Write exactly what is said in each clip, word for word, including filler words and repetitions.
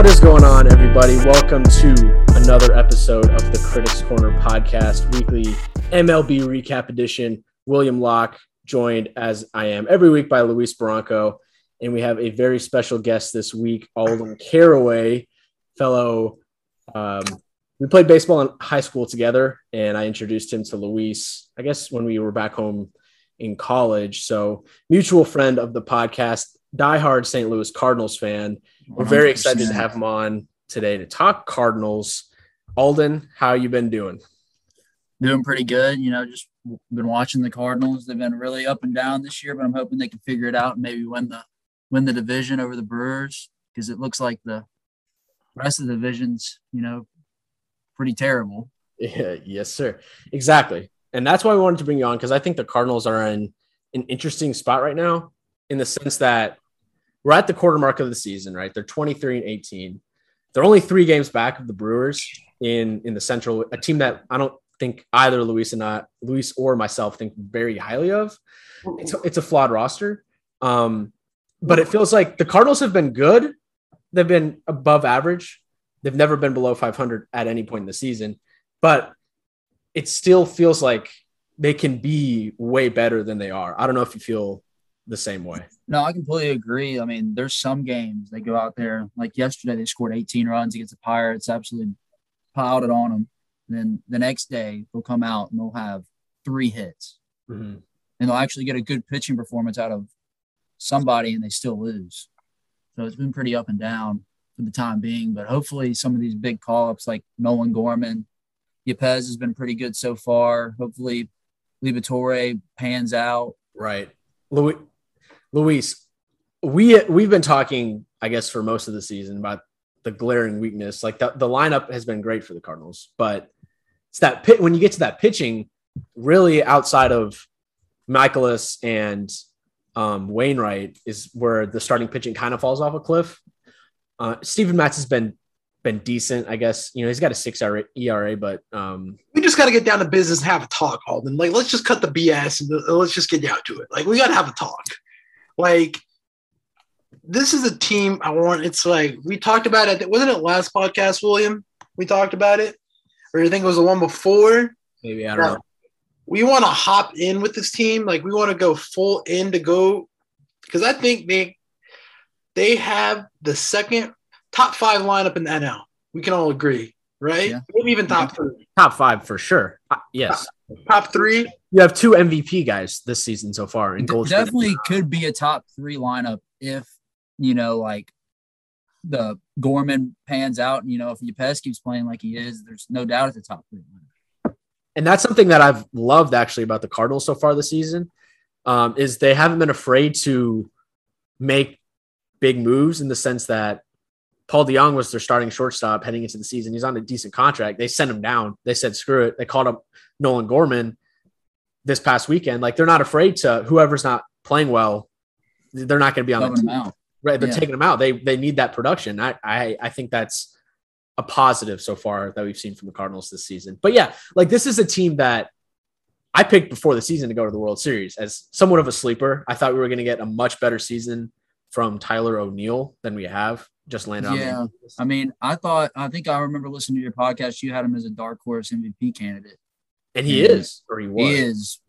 What is going on, everybody? Welcome to another episode of the Critics Corner Podcast, weekly M L B recap edition. William Locke, joined as I am every week by Luis Barranco, and we have a very special guest this week, Alden Caraway, fellow. Um, we played baseball in high school together, and I introduced him to Luis, I guess, when we were back home in college. So, mutual friend of the podcast, diehard Saint Louis Cardinals fan. We're very excited to have him on today to talk Cardinals. Alden, how you been doing? Doing pretty good. You know, just been watching the Cardinals. They've been really up and down this year, but I'm hoping they can figure it out and maybe win the win the division over the Brewers, because it looks like the rest of the division's, you know, pretty terrible. Yeah, yes, sir. Exactly. And that's why we wanted to bring you on, because I think the Cardinals are in an interesting spot right now, in the sense that we're at the quarter mark of the season, right? They're twenty-three and eighteen. They're only three games back of the Brewers in, in the Central, a team that I don't think either Luis and I, Luis or myself think very highly of. It's, it's a flawed roster. Um, but it feels like the Cardinals have been good. They've been above average. They've never been below five hundred at any point in the season. But it still feels like they can be way better than they are. I don't know if you feel the same way. No, I completely agree. I mean, there's some games they go out there, like yesterday they scored eighteen runs against the Pirates, absolutely piled it on them. And then the next day they'll come out and they'll have three hits. Mm-hmm. And they'll actually get a good pitching performance out of somebody and they still lose. So it's been pretty up and down for the time being. But hopefully some of these big call-ups like Nolan Gorman, Yepez has been pretty good so far. Hopefully Liberatore pans out. Right. Louis, Luis, we, we've been talking, I guess, for most of the season about the glaring weakness. Like, the, the lineup has been great for the Cardinals, but it's that pit, when you get to that pitching, really outside of Michaelis and um, Wainwright is where the starting pitching kind of falls off a cliff. Uh, Steven Matz has been been decent, I guess. You know, he's got a six E R A, but um, we just got to get down to business and have a talk, Alden. Like, let's just cut the B S and let's just get down to it. Like, we got to have a talk. Like, this is a team I want. It's like we talked about it. Wasn't it last podcast, William? We talked about it, or I think it was the one before. Maybe I don't uh, know. We want to hop in with this team. Like, we want to go full in to go, because I think they they have the second top five lineup in the N L. We can all agree, right? Yeah. Maybe even top three. Top five for sure. Uh, yes. Top, top three. You have two M V P guys this season so far. In Goldschmidt. Definitely could be a top three lineup if, you know, like the Gorman pans out, and, you know, if Yepez keeps playing like he is, there's no doubt it's a top three lineup. And that's something that I've loved actually about the Cardinals so far this season, um, is they haven't been afraid to make big moves, in the sense that Paul DeYoung was their starting shortstop heading into the season. He's on a decent contract. They sent him down. They said, screw it. They called up Nolan Gorman this past weekend. Like, they're not afraid to, whoever's not playing well, they're not going to be on the team. Right. They're yeah. taking them out. They, they need that production. I, I, I think that's a positive so far that we've seen from the Cardinals this season. But yeah, like, this is a team that I picked before the season to go to the World Series as somewhat of a sleeper. I thought we were going to get a much better season from Tyler O'Neill than we have. Just land on. Yeah. Him. I mean, I thought, I think I remember listening to your podcast. You had him as a dark horse M V P candidate. And he and is, or he was. He is.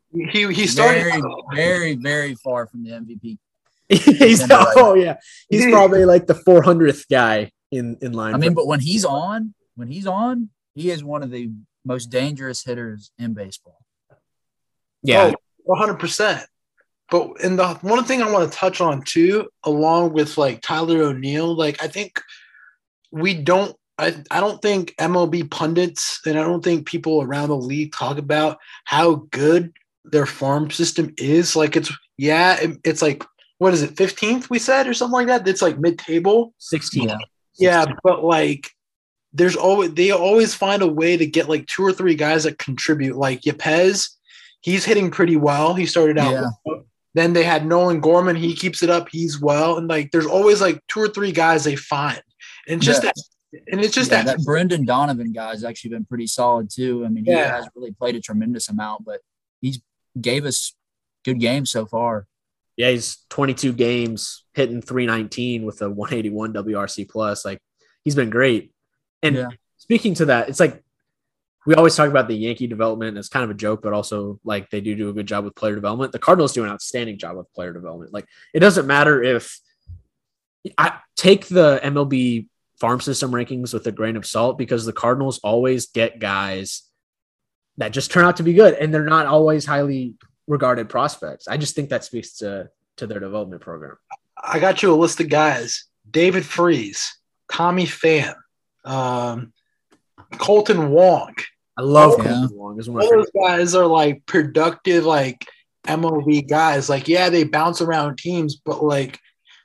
He, he started very, very, very far from the M V P. he's oh yeah, he's probably like the four hundredth guy in in line. I mean, but when he's on, when he's on, he is one of the most dangerous hitters in baseball. Yeah, one hundred percent. But in the one thing I want to touch on too, along with like Tyler O'Neill, like I think we don't. I, I don't think M L B pundits and I don't think people around the league talk about how good their farm system is. Like, it's yeah, it, it's like. What is it, fifteenth we said, or something like that? That's like mid-table. sixteen. Yeah, but like there's always they always find a way to get like two or three guys that contribute. Like Yepez, he's hitting pretty well. He started out yeah. well. Then they had Nolan Gorman. He keeps it up. He's well. And like there's always like two or three guys they find. And just yes. that and it's just yeah, that. that Brendan Donovan guy's actually been pretty solid too. I mean, he yeah. has really played a tremendous amount, but he's gave us good games so far. Yeah, he's twenty-two games, hitting three nineteen with a one eighty-one W R C plus. Like, he's been great. And yeah. speaking to that, it's like we always talk about the Yankee development as kind of a joke, but also like they do do a good job with player development. The Cardinals do an outstanding job with player development. Like it doesn't matter if I take the M L B farm system rankings with a grain of salt, because the Cardinals always get guys that just turn out to be good. And they're not always highly regarded prospects. I just think that speaks to, to their development program. I got you a list of guys: David Freese, Tommy Pham, um, Kolten Wong. I love yeah. Kolten Wong. Is one of those guys are like productive, like M L B guys. Like, yeah, they bounce around teams, but like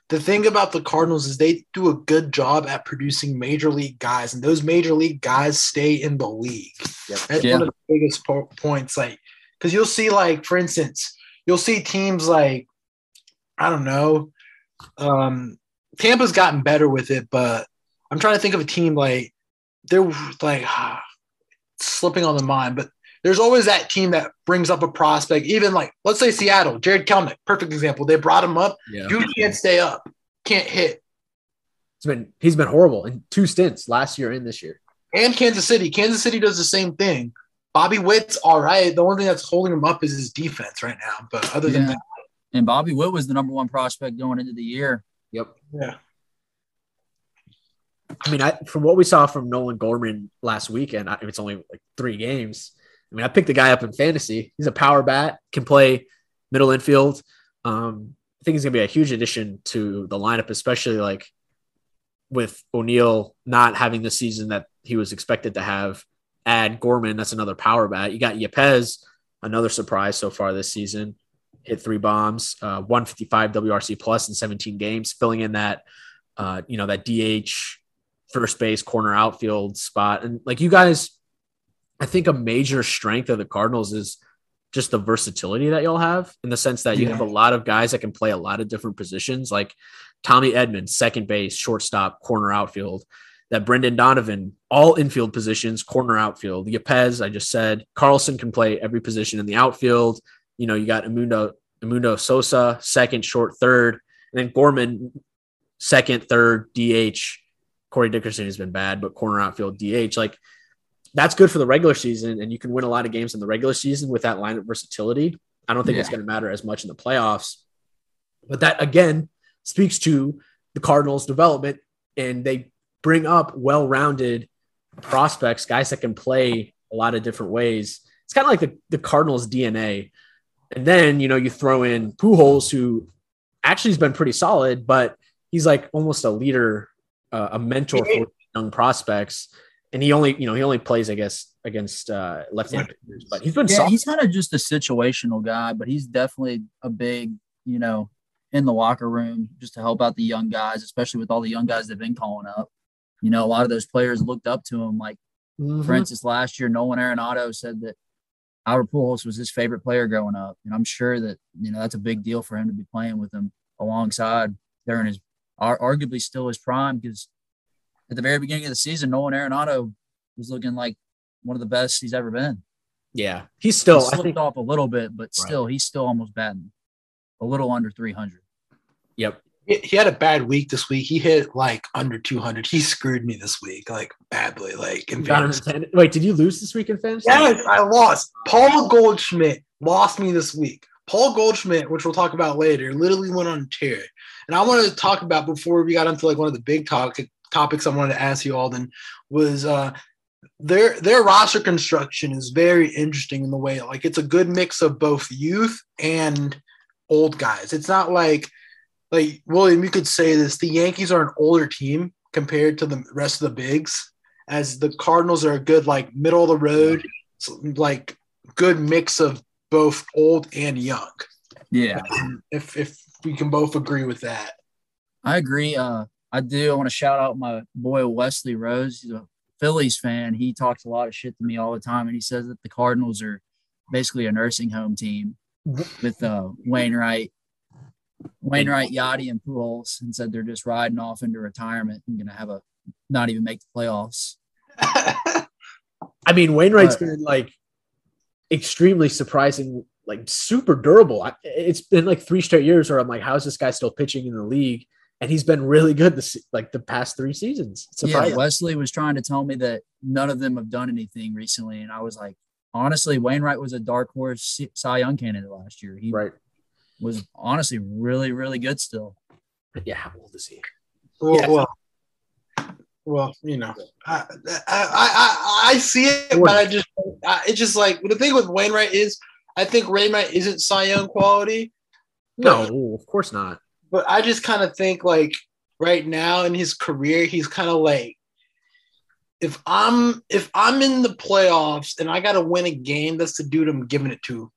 the thing about the Cardinals is they do a good job at producing major league guys, and those major league guys stay in the league. Yep. That's yeah. one of the biggest po- points. Like, because you'll see, like, for instance, you'll see teams like, I don't know, um, Tampa's gotten better with it, but I'm trying to think of a team like they're like ah, slipping on the mind, but there's always that team that brings up a prospect. Even like, let's say Seattle, Jared Kelenic, perfect example. They brought him up. Yeah. Dude can't stay up, can't hit. It's been he's been horrible in two stints last year and this year. And Kansas City, Kansas City does the same thing. Bobby Witt's all right. The only thing that's holding him up is his defense right now. But other yeah. than that, and Bobby Witt was the number one prospect going into the year. Yep. Yeah. I mean, I, from what we saw from Nolan Gorman last weekend, I, it's only like three games. I mean, I picked the guy up in fantasy. He's a power bat, can play middle infield. Um, I think he's going to be a huge addition to the lineup, especially like with O'Neill not having the season that he was expected to have. Add Gorman, that's another power bat. You got Yepez, another surprise so far this season. Hit three bombs, uh, one fifty-five W R C plus in seventeen games, filling in that, uh, you know, that D H first base corner outfield spot. And like you guys, I think a major strength of the Cardinals is just the versatility that y'all have, in the sense that you yeah. have a lot of guys that can play a lot of different positions, like Tommy Edman, second base, shortstop, corner outfield, that Brendan Donovan, all infield positions, corner outfield, Yepez, I just said, Carlson can play every position in the outfield. You know, you got Edmundo, Edmundo Sosa, second, short, third, and then Gorman, second, third, D H. Corey Dickerson has been bad, but corner outfield, D H. Like, that's good for the regular season, and you can win a lot of games in the regular season with that lineup versatility. I don't think yeah. it's going to matter as much in the playoffs. But that, again, speaks to the Cardinals' development, and they bring up well-rounded prospects, guys that can play a lot of different ways. It's kind of like the, the Cardinals' D N A. And then, you know, you throw in Pujols, who actually has been pretty solid, but he's like almost a leader, uh, a mentor for young prospects. And he only, you know, he only plays, I guess, against uh, left-handed pitchers, but he's been yeah, solid. He's kind of just a situational guy, but he's definitely a big, you know, in the locker room just to help out the young guys, especially with all the young guys that've been calling up. You know, a lot of those players looked up to him. Like, mm-hmm. for instance, last year, Nolan Arenado said that Albert Pujols was his favorite player growing up, and I'm sure that, you know, that's a big deal for him to be playing with him alongside during his, arguably still his prime, because at the very beginning of the season, Nolan Arenado was looking like one of the best he's ever been. Yeah, he's still he slipped I think, off a little bit, but still, right. he's still almost batting a little under three hundred. Yep. He had a bad week this week. He hit like under two hundred. He screwed me this week, like badly. Like in fantasy. Wait, did you lose this week in fantasy? Yeah, I lost. Paul Goldschmidt lost me this week. Paul Goldschmidt, which we'll talk about later, literally went on a tear. And I wanted to talk about, before we got into like one of the big talk, topics I wanted to ask you, Alden, was uh, their their roster construction is very interesting in the way, like, it's a good mix of both youth and old guys. It's not like – Like, William, you could say this. The Yankees are an older team compared to the rest of the bigs, as the Cardinals are a good, like, middle of the road, like, good mix of both old and young. Yeah. Um, if if we can both agree with that. I agree. Uh, I do. I want to shout out my boy Wesley Rose. He's a Phillies fan. He talks a lot of shit to me all the time, and he says that the Cardinals are basically a nursing home team with uh, Wainwright. Wainwright, Yachty, and Pujols, and said they're just riding off into retirement and going to have a not even make the playoffs. I mean, Wainwright's but, been, like, extremely surprising, like, super durable. It's been, like, three straight years where I'm like, how is this guy still pitching in the league? And he's been really good this, like the past three seasons. Yeah, Wesley was trying to tell me that none of them have done anything recently. And I was like, honestly, Wainwright was a dark horse Cy Young candidate last year. He right. was honestly really, really good still. Yeah, how old is he? Well, yeah. well, well, you know, I I, I, I see it, but I just I, it's just like the thing with Wainwright is I think Wainwright isn't Cy Young quality. No, but, of course not. But I just kind of think, like, right now in his career, he's kind of like, if I'm if I'm in the playoffs and I got to win a game, that's the dude I'm giving it to.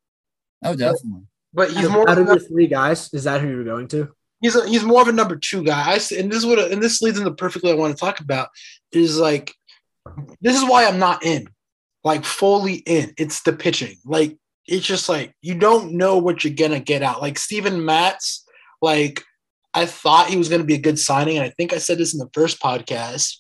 Oh, definitely. But he's more out of the three guys. Is that who you're going to? He's a, he's more of a number two guy. I, and this would and this leads into perfectly. I want to talk about is like this is why I'm not in, like fully in. It's the pitching. Like it's just like you don't know what you're gonna get out. Like Steven Matz. Like, I thought he was going to be a good signing, and I think I said this in the first podcast,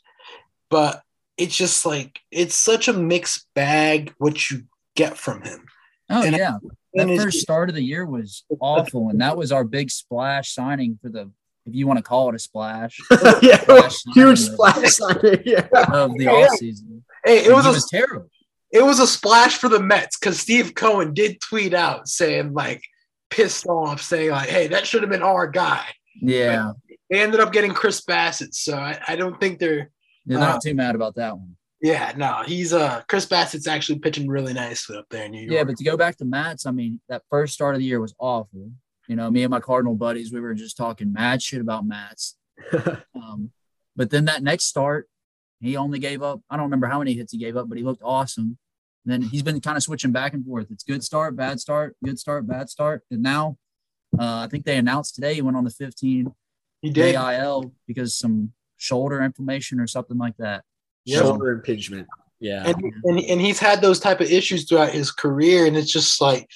but it's just like it's such a mixed bag what you get from him. Oh, and yeah. I, that first start of the year was awful, and that was our big splash signing for the – if you want to call it a splash. yeah, splash huge splash signing yeah. of the yeah. offseason. Hey, it was, a, was terrible. It was a splash for the Mets because Steve Cohen did tweet out saying, like, pissed off saying like, hey, that should have been our guy. Yeah. But they ended up getting Chris Bassett. So I, I don't think they're They're uh, not too mad about that one. Yeah, no, he's uh Chris Bassett's actually pitching really nicely up there in New York. Yeah, but to go back to Matz, I mean, that first start of the year was awful. You know, me and my Cardinal buddies, we were just talking mad shit about Matz. um, but then that next start, he only gave up, I don't remember how many hits he gave up, but he looked awesome. And then he's been kind of switching back and forth. It's good start, bad start, good start, bad start. And now uh, I think they announced today he went on the fifteen-day I L because some shoulder inflammation or something like that. Yep. Shoulder impingement. Yeah. And, and and he's had those type of issues throughout his career. And it's just like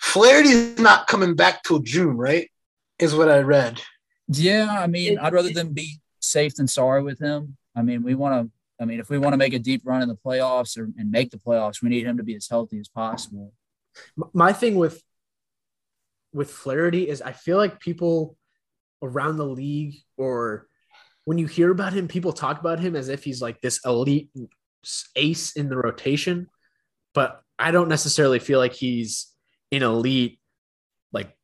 Flaherty's not coming back till June, right? Is what I read. Yeah, I mean, I'd rather than be safe than sorry with him. I mean, we want to – I mean, if we want to make a deep run in the playoffs or, and make the playoffs, we need him to be as healthy as possible. My thing with with Flaherty is I feel like people around the league or when you hear about him, people talk about him as if he's like this elite ace in the rotation. But I don't necessarily feel like he's an elite, like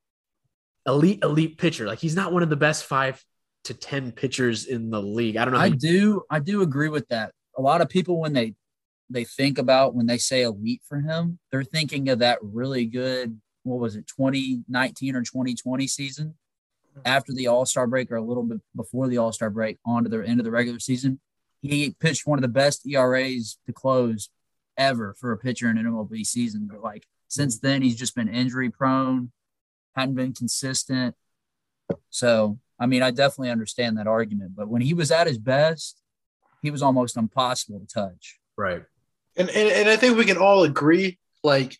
elite, elite pitcher. Like he's not one of the best five to ten pitchers in the league. I don't know. I do. I do agree with that. A lot of people, when they, they think about, when they say elite for him, they're thinking of that really good, what was it? twenty nineteen or twenty twenty season after the All-Star break or a little bit before the All-Star break onto the end of the regular season. He pitched one of the best E R As to close ever for a pitcher in an M L B season. But like since then, he's just been injury prone, hadn't been consistent. So, I mean, I definitely understand that argument, but when he was at his best, he was almost impossible to touch. Right. And and, and I think we can all agree, like,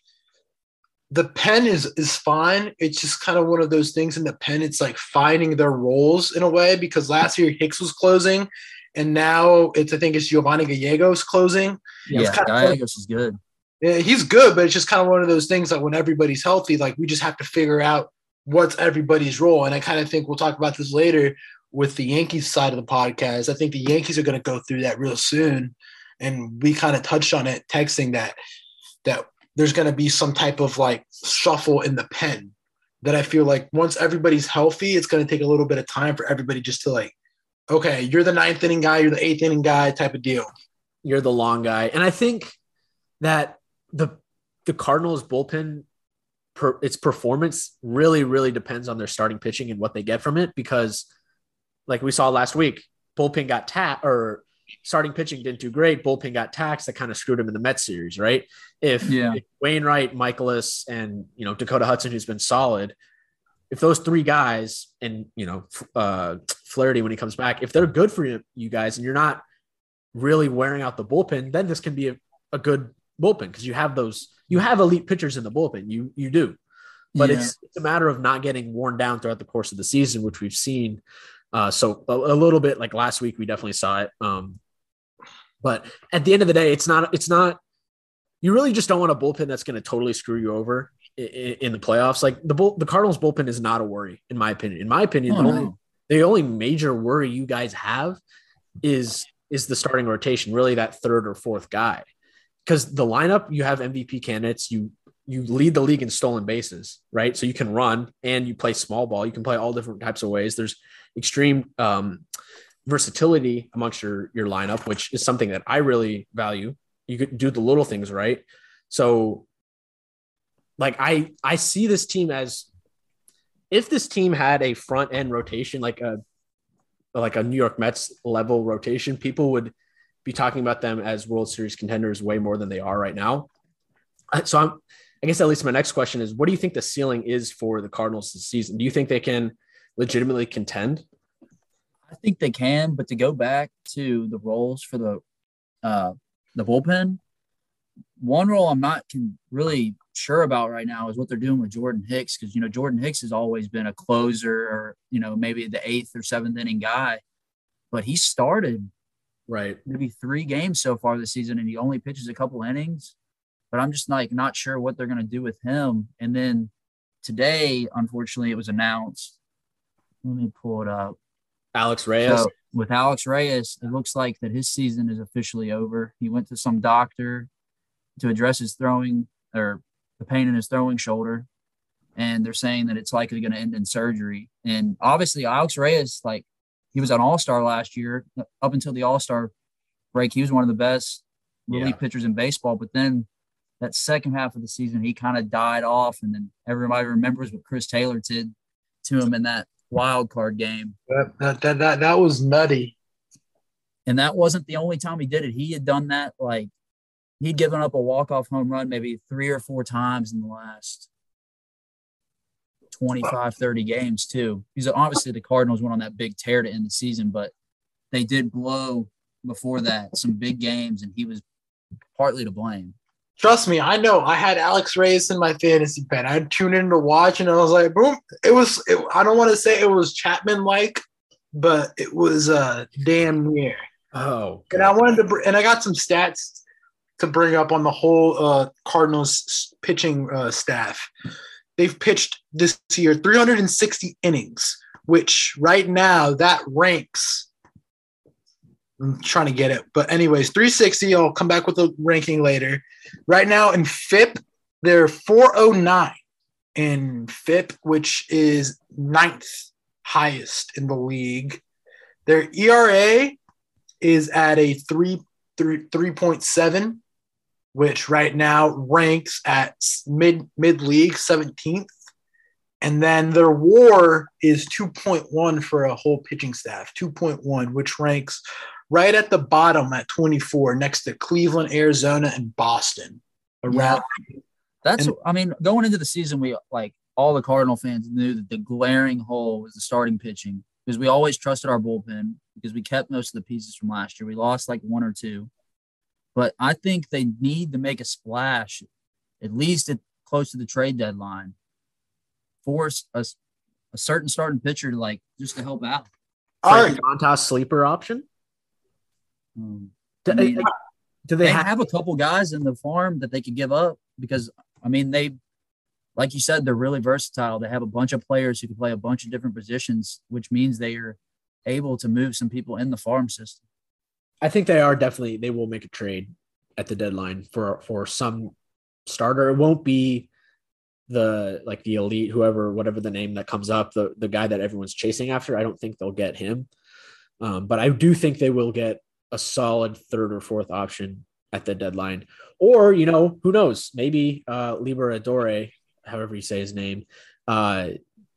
the pen is, is fine. It's just kind of one of those things in the pen. It's like finding their roles in a way because last year Hicks was closing, and now it's I think it's Giovanni Gallegos closing. Yeah, it's kind Gallegos of, is good. Yeah, he's good, but it's just kind of one of those things that when everybody's healthy, like, we just have to figure out what's everybody's role. And I kind of think we'll talk about this later with the Yankees side of the podcast. I think the Yankees are going to go through that real soon. And we kind of touched on it, texting that, that there's going to be some type of like shuffle in the pen that I feel like once everybody's healthy, it's going to take a little bit of time for everybody just to like, okay, you're the ninth inning guy, you're the eighth inning guy type of deal. You're the long guy. And I think that the, the Cardinals bullpen, Per, its performance really, really depends on their starting pitching and what they get from it because, like we saw last week, bullpen got taxed or starting pitching didn't do great. Bullpen got taxed. That kind of screwed him in the Mets series, right? If, yeah. if Wainwright, Michaelis, and you know Dakota Hudson, who's been solid, if those three guys and you know uh, Flaherty when he comes back, if they're good for you, you guys, and you're not really wearing out the bullpen, then this can be a, a good bullpen because you have those. You have elite pitchers in the bullpen. You you do. But yeah. it's, it's a matter of not getting worn down throughout the course of the season, which we've seen. Uh, so a, a little bit like last week, we definitely saw it. Um, but at the end of the day, it's not – it's not. You really just don't want a bullpen that's going to totally screw you over in, in the playoffs. Like the bull, the Cardinals bullpen is not a worry, in my opinion. In my opinion, oh, the, only, the only major worry you guys have is is the starting rotation, really that third or fourth guy. Because the lineup, you have M V P candidates, you you lead the league in stolen bases, right? So you can run and you play small ball. You can play all different types of ways. There's extreme um, versatility amongst your your lineup, which is something that I really value. You could do the little things right. So, like, I I see this team as, if this team had a front end rotation, like a like a New York Mets level rotation, people would be talking about them as World Series contenders way more than they are right now. So I'm, I guess at least my next question is, what do you think the ceiling is for the Cardinals this season? Do you think they can legitimately contend? I think they can, but to go back to the roles for the uh, the bullpen, one role I'm not can really sure about right now is what they're doing with Jordan Hicks, because, you know, Jordan Hicks has always been a closer or, you know, maybe the eighth or seventh inning guy, but he started right maybe three games so far this season and he only pitches a couple innings. But I'm just like not sure what they're going to do with him. And then today, unfortunately, it was announced. Let me pull it up. Alex Reyes. So with Alex Reyes, it looks like that his season is officially over. He went to some doctor to address his throwing or the pain in his throwing shoulder. And they're saying that it's likely going to end in surgery. And obviously Alex Reyes, like, he was an all-star last year. Up until the all-star break, he was one of the best relief yeah. pitchers in baseball. But then that second half of the season, he kind of died off. And then everybody remembers what Chris Taylor did to him in that wild card game. That, that, that, that, that was nutty. And that wasn't the only time he did it. He had done that, like, he'd given up a walk-off home run maybe three or four times in the last twenty-five, thirty games too. Because obviously the Cardinals went on that big tear to end the season, but they did blow before that some big games, and he was partly to blame. Trust me, I know. I had Alex Reyes in my fantasy pen. I'd tune in to watch, and I was like, boom. It was it, – I don't want to say it was Chapman-like, but it was uh, damn near. Oh. God. And I wanted to br- – and I got some stats – to bring up on the whole uh, Cardinals pitching uh, staff. They've pitched this year three hundred sixty innings, which right now that ranks – I'm trying to get it. But anyways, three sixty, I'll come back with a ranking later. Right now in F I P, they're four oh nine in F I P, which is ninth highest in the league. Their E R A is at a three point seven. Which right now ranks at mid mid league seventeenth, and then their W A R is two point one for a whole pitching staff, two point one, which ranks right at the bottom at twenty-four, next to Cleveland, Arizona, and Boston. Around yeah. that's and, I mean, going into the season, we like all the Cardinal fans knew that the glaring hole was the starting pitching, because we always trusted our bullpen because we kept most of the pieces from last year. We lost like one or two. But I think they need to make a splash, at least at close to the trade deadline, force a, a certain starting pitcher to, like, just to help out. All right, Montas sleeper option. Um, do, I mean, they, do they, they have, have a couple guys in the farm that they could give up? Because, I mean, they, like you said, they're really versatile. They have a bunch of players who can play a bunch of different positions, which means they are able to move some people in the farm system. I think they are definitely – they will make a trade at the deadline for for some starter. It won't be the like the elite, whoever, whatever the name that comes up, the, the guy that everyone's chasing after. I don't think they'll get him. Um, but I do think they will get a solid third or fourth option at the deadline. Or, you know, who knows? Maybe uh, Liberatore, however you say his name, uh,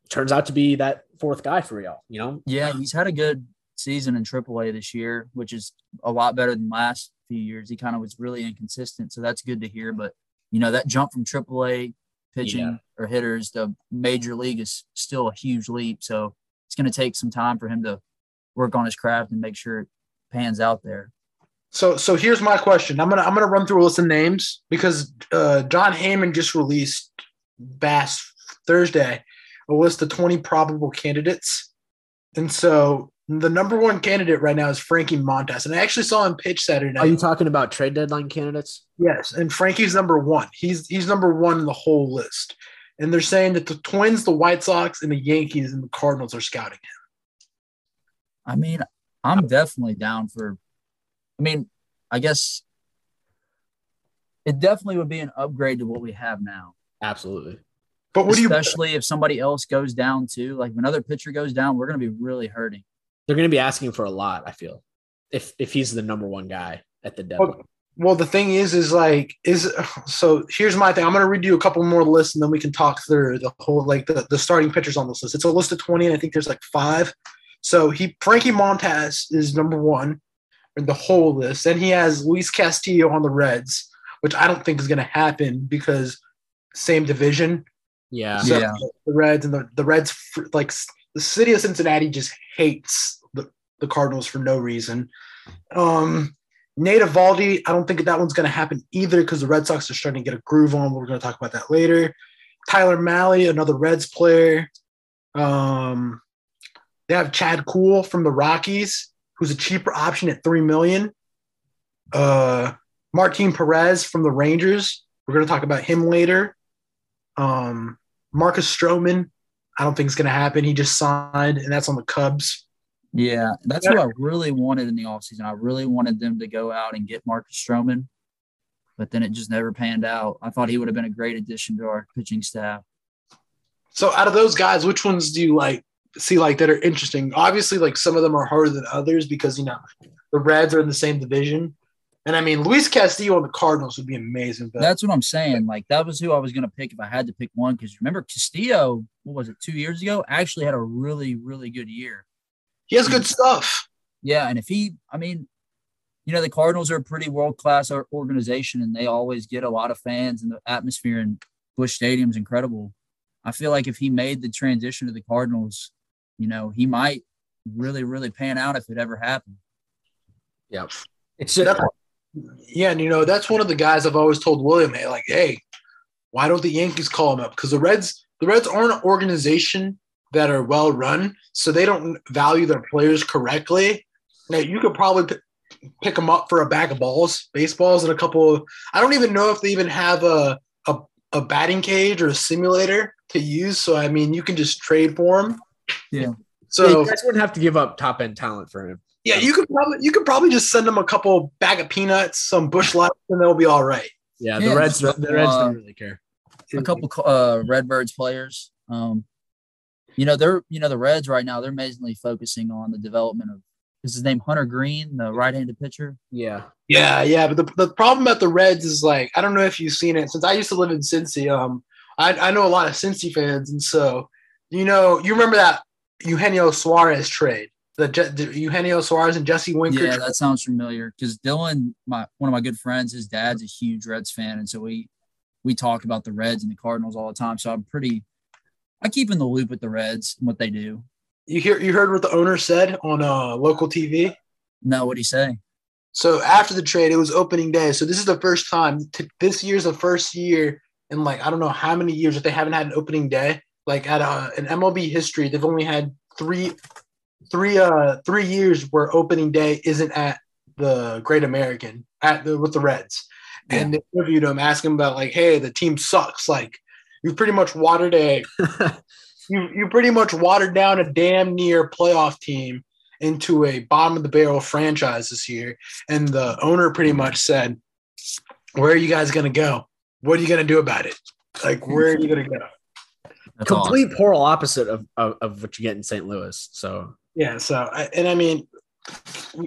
turns out to be that fourth guy for y'all, you know? Yeah, he's had a good – season in triple A this year, which is a lot better than last few years. He kind of was really inconsistent, so that's good to hear. But, you know, that jump from triple A pitching yeah. or hitters to major league is still a huge leap, so it's going to take some time for him to work on his craft and make sure it pans out there. So so here's my question. I'm going to I'm going to run through a list of names because uh, John Heyman just released Bass Thursday a list of twenty probable candidates. And so the number one candidate right now is Frankie Montas, and I actually saw him pitch Saturday. Are you talking about trade deadline candidates? Yes, and Frankie's number one. He's he's number one in the whole list, and they're saying that the Twins, the White Sox, and the Yankees and the Cardinals are scouting him. I mean, I'm definitely down for – I mean, I guess it definitely would be an upgrade to what we have now. Absolutely. But what Especially do you, if somebody else goes down too. Like, if another pitcher goes down, we're going to be really hurting. They're going to be asking for a lot, I feel, if if he's the number one guy at the deadline. Well, well the thing is, is like – is so here's my thing. I'm going to read you a couple more lists, and then we can talk through the whole – like, the, the starting pitchers on this list. It's a list of twenty, and I think there's like five. So he Frankie Montas is number one in the whole list. Then he has Luis Castillo on the Reds, which I don't think is going to happen because same division. Yeah. So yeah. The Reds and the, the Reds, like the city of Cincinnati just hates the, the Cardinals for no reason. Um, Nate Eovaldi, I don't think that one's going to happen either because the Red Sox are starting to get a groove on. We're going to talk about that later. Tyler Malley, another Reds player. Um, They have Chad Kuhl from the Rockies, who's a cheaper option at three million dollars. Uh, Martin Perez from the Rangers. We're going to talk about him later. Um, Marcus Stroman, I don't think it's going to happen. He just signed, and that's on the Cubs. Yeah, that's yeah. what I really wanted in the offseason. I really wanted them to go out and get Marcus Stroman, but then it just never panned out. I thought he would have been a great addition to our pitching staff. So out of those guys, which ones do you like? see like that are interesting? Obviously, like some of them are harder than others because, you know, the Reds are in the same division. And I mean, Luis Castillo on the Cardinals would be amazing. But that's what I'm saying. Like, that was who I was going to pick if I had to pick one. Because remember, Castillo, what was it, two years ago, actually had a really, really good year. He has good stuff. Yeah. And if he, I mean, you know, the Cardinals are a pretty world-class organization and they always get a lot of fans, and the atmosphere in Busch Stadium is incredible. I feel like if he made the transition to the Cardinals, you know, he might really, really pan out if it ever happened. Yeah. It's just, yeah, and, you know, that's one of the guys I've always told William, hey, like, hey, why don't the Yankees call him up? Because the Reds the Reds aren't an organization that are well-run, so they don't value their players correctly. Now, you could probably p- pick them up for a bag of balls, baseballs, and a couple of – I don't even know if they even have a, a, a batting cage or a simulator to use, so, I mean, you can just trade for them. Yeah, so yeah, you guys wouldn't have to give up top end talent for him. Yeah, you could probably you could probably just send him a couple bag of peanuts, some Busch Lights, and they'll be all right. Yeah, the yeah, Reds, the, the Reds uh, don't really care. A couple uh, Redbirds players. Um, you know they're you know the Reds right now, they're amazingly focusing on the development of is his name Hunter Greene, the right-handed pitcher. Yeah, yeah, yeah. But the the problem about the Reds is, like, I don't know if you've seen it. Since I used to live in Cincy, um, I I know a lot of Cincy fans, and so. You know, you remember that Eugenio Suarez trade, the, the Eugenio Suarez and Jesse Winker. Yeah, trade. That sounds familiar because Dylan, my one of my good friends, his dad's a huge Reds fan, and so we we talk about the Reds and the Cardinals all the time. So I'm pretty, I keep in the loop with the Reds and what they do. You hear you heard what the owner said on uh, local T V? No, what'd he say? So after the trade, it was opening day. So this is the first time. T- this year's the first year in, like, I don't know how many years that they haven't had an opening day. Like, at a, an M L B history, they've only had three, three, uh, three years where opening day isn't at the Great American at the, with the Reds. Yeah. And they interviewed him, asked him about, like, hey, the team sucks. Like, you pretty much watered a, you you pretty much watered down a damn near playoff team into a bottom of the barrel franchise this year. And the owner pretty much said, "Where are you guys gonna go? What are you gonna do about it? Like, where are you gonna go?" That's complete awesome. Polar opposite of, of, of what you get in Saint Louis. So yeah, so and I mean,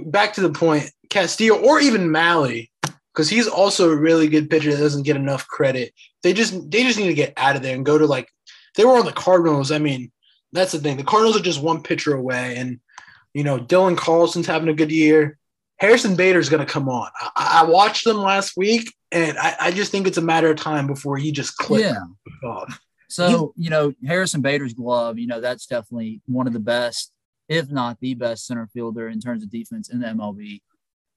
back to the point, Castillo or even Malley, because he's also a really good pitcher that doesn't get enough credit. They just they just need to get out of there and go to, like, they were on the Cardinals. I mean, that's the thing. The Cardinals are just one pitcher away, and, you know, Dylan Carlson's having a good year. Harrison Bader's going to come on. I, I watched them last week, and I, I just think it's a matter of time before he just clicks yeah. off. So, you know, Harrison Bader's glove, you know, that's definitely one of the best, if not the best, center fielder in terms of defense in the M L B.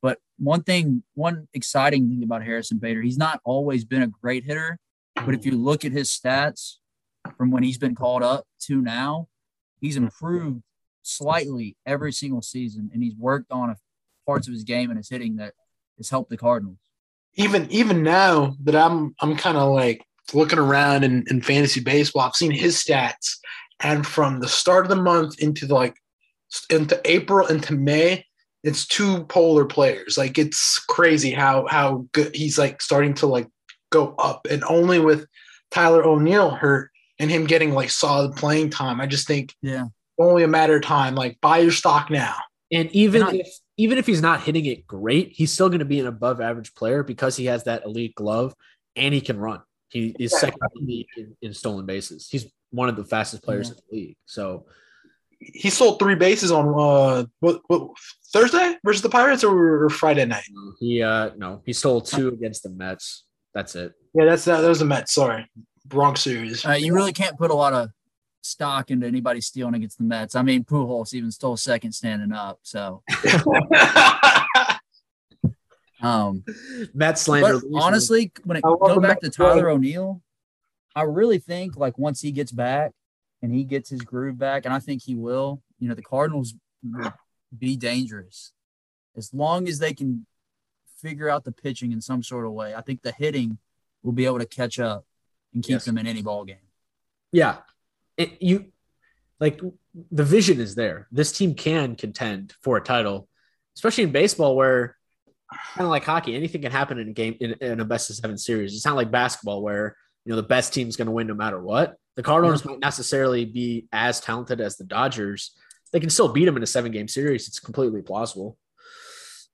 But one thing, one exciting thing about Harrison Bader, he's not always been a great hitter, but if you look at his stats from when he's been called up to now, he's improved slightly every single season, and he's worked on a, parts of his game and his hitting that has helped the Cardinals. Even even now that I'm I'm kind of like – looking around in, in fantasy baseball, I've seen his stats, and from the start of the month into the, like into April, into May, it's two polar players. Like, it's crazy how how good he's like starting to like go up. And only with Tyler O'Neill hurt and him getting like solid playing time, I just think yeah, only a matter of time. Like, buy your stock now. And even and I, if even if he's not hitting it great, he's still going to be an above average player because he has that elite glove and he can run. He is yeah. second in the league in, in stolen bases. He's one of the fastest players yeah. in the league. So he stole three bases on uh, what, what, Thursday versus the Pirates or Friday night. He uh, no, he stole two against the Mets. That's it. Yeah, that's that. That was the Mets. Sorry, wrong series. Uh, you really can't put a lot of stock into anybody stealing against the Mets. I mean, Pujols even stole second standing up. So, um, Mets slander. Honestly, when it go back to Tyler O'Neill, I really think like once he gets back and he gets his groove back, and I think he will. You know, the Cardinals will be dangerous as long as they can figure out the pitching in some sort of way. I think the hitting will be able to catch up and keep yes. them in any ball game. Yeah. It, you like the vision is there. This team can contend for a title, especially in baseball, where kind of like hockey, anything can happen in a game in, in a best of seven series. It's not like basketball where, you know, the best team's going to win no matter what. The Cardinals mm-hmm. won't necessarily be as talented as the Dodgers. They can still beat them in a seven game series. It's completely plausible.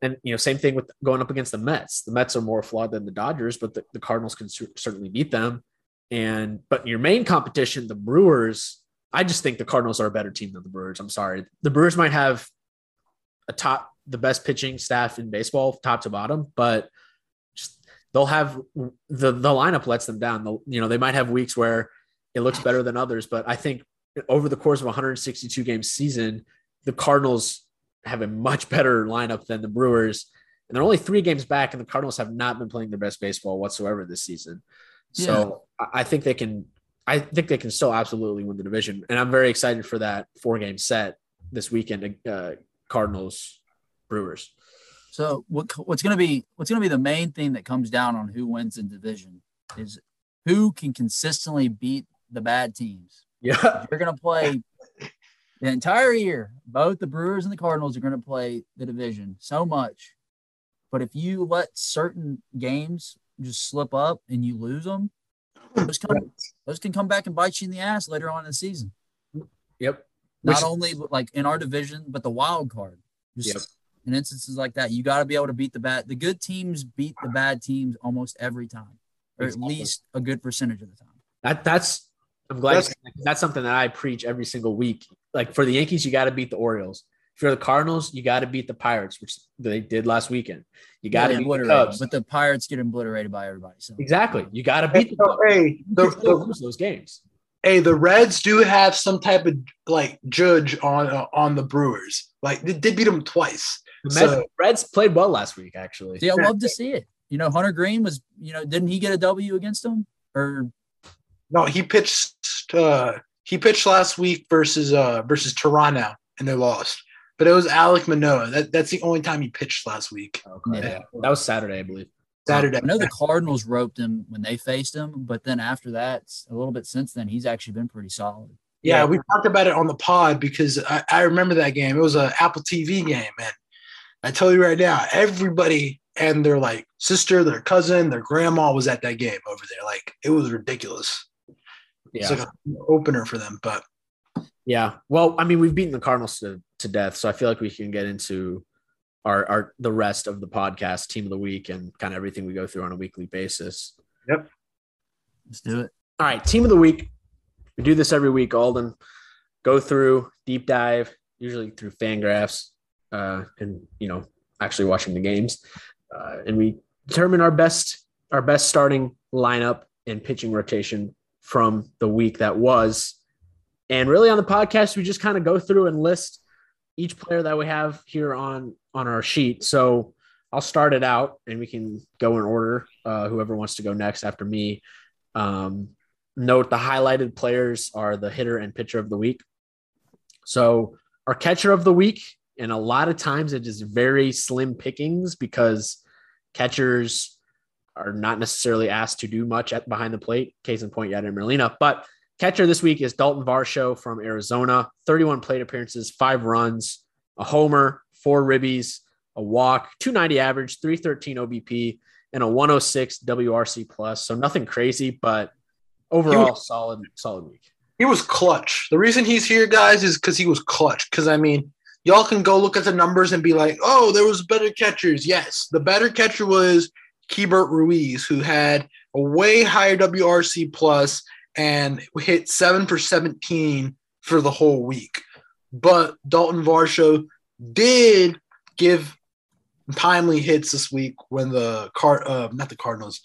And, you know, same thing with going up against the Mets. The Mets are more flawed than the Dodgers, but the, the Cardinals can c- certainly beat them. And but your main competition, the Brewers, I just think the Cardinals are a better team than the Brewers. I'm sorry. The Brewers might have a top, the best pitching staff in baseball, top to bottom, but just they'll have the, the lineup lets them down. The, you know, they might have weeks where it looks better than others, but I think over the course of a one hundred sixty-two game season, the Cardinals have a much better lineup than the Brewers. And they're only three games back, and the Cardinals have not been playing their best baseball whatsoever this season. So yeah. I think they can I think they can still absolutely win the division. And I'm very excited for that four-game set this weekend, uh, Cardinals-Brewers. So what, what's going to be what's going to be the main thing that comes down on who wins in division is who can consistently beat the bad teams. Yeah. They're going to play the entire year. Both the Brewers and the Cardinals are going to play the division so much. But if you let certain games – just slip up and you lose them, those, come, those can come back and bite you in the ass later on in the season. Yep. Not Which, only like in our division, but the wild card. Just yep. In instances like that, you got to be able to beat the bad. The good teams beat the bad teams almost every time, or exactly. at least a good percentage of the time. That that's I'm glad that's, that's something that I preach every single week. Like for the Yankees, you got to beat the Orioles. If you're the Cardinals, you got to beat the Pirates, which they did last weekend. You got to yeah, beat the Cubs. But the Pirates get obliterated by everybody. So. Exactly. You got to beat hey, them. Hey, the, the, lose those games. Hey, the Reds do have some type of, like, judge on uh, on the Brewers. Like, they did beat them twice. The Mets, so. Reds played well last week, actually. Yeah, I love to see it. You know, Hunter Greene was, you know, didn't he get a W against them? Or no, he pitched uh, he pitched last week versus uh, versus Toronto, and they lost. But it was Alec Manoah. That, that's the only time he pitched last week. Okay. Yeah. That was Saturday, I believe. Saturday. I know the Cardinals roped him when they faced him, but then after that, a little bit since then, he's actually been pretty solid. Yeah, yeah. We talked about it on the pod because I, I remember that game. It was an Apple T V game, and I tell you right now, everybody and their like sister, their cousin, their grandma was at that game over there. Like it was ridiculous. Yeah, it's like an opener for them, but. Yeah. Well, I mean, we've beaten the Cardinals to, to death, so I feel like we can get into our, our the rest of the podcast, Team of the Week, and kind of everything we go through on a weekly basis. Yep. Let's do it. All right, Team of the Week. We do this every week, Alden. Go through, deep dive, usually through fan graphs uh, and, you know, actually watching the games. Uh, and we determine our best our best starting lineup and pitching rotation from the week that was. And really on the podcast, we just kind of go through and list each player that we have here on, on our sheet. So I'll start it out and we can go in order, uh, whoever wants to go next after me. Um, note the highlighted players are the hitter and pitcher of the week. So our catcher of the week, and a lot of times it is very slim pickings because catchers are not necessarily asked to do much at behind the plate. Case in point, Yadier Molina, but Catcher this week is Daulton Varsho from Arizona. thirty-one plate appearances, five runs, a homer, four ribbies, a walk, two ninety average, three thirteen O B P, and a one oh six W R C plus. So nothing crazy, but overall was, solid, solid week. He was clutch. The reason he's here, guys, is because he was clutch. Because I mean, y'all can go look at the numbers and be like, "Oh, there was better catchers." Yes, the better catcher was Keibert Ruiz, who had a way higher W R C plus and hit seven for seventeen for the whole week. But Daulton Varsho did give timely hits this week when the car, uh, not the Cardinals,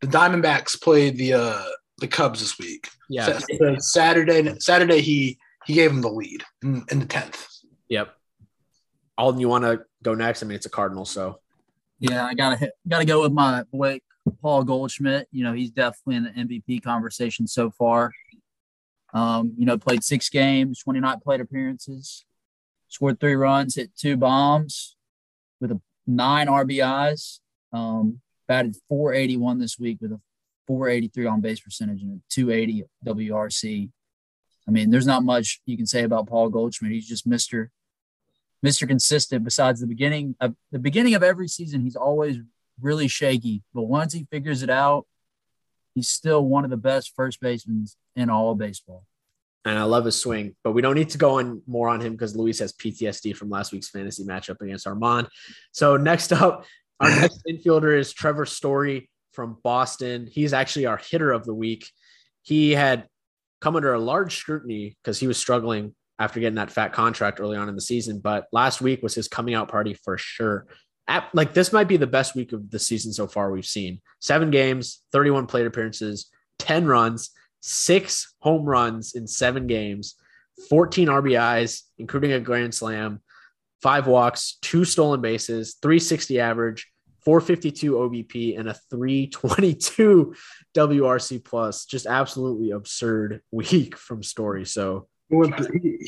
the Diamondbacks played the uh, the Cubs this week. Yeah, so Saturday, Saturday he he gave him the lead in, in the tenth. Yep. Alden, you want to go next? I mean, it's a Cardinal, so yeah, I gotta hit, gotta go with my boy Paul Goldschmidt. You know, he's definitely in the M V P conversation so far. Um, you know, played six games, twenty-nine plate appearances, scored three runs, hit two bombs with a nine R B Is, um, batted four eighty-one this week with a four eighty-three on base percentage and a two eighty W R C. I mean, there's not much you can say about Paul Goldschmidt. He's just Mister Mister Consistent. Besides the beginning of the beginning of every season, he's always really shaky, but once he figures it out, he's still one of the best first basemen in all of baseball. And I love his swing, but we don't need to go in more on him because Luis has P T S D from last week's fantasy matchup against Armand. So next up, our next infielder is Trevor Story from Boston. He's actually our hitter of the week. He had come under a large scrutiny because he was struggling after getting that fat contract early on in the season, but last week was his coming out party for sure. At, like, this might be the best week of the season so far we've seen. Seven games, thirty-one plate appearances, ten runs, six home runs in seven games, fourteen R B Is, including a grand slam, five walks, two stolen bases, three sixty average, four fifty-two O B P, and a three twenty-two W R C plus. Just absolutely absurd week from Story. So He went,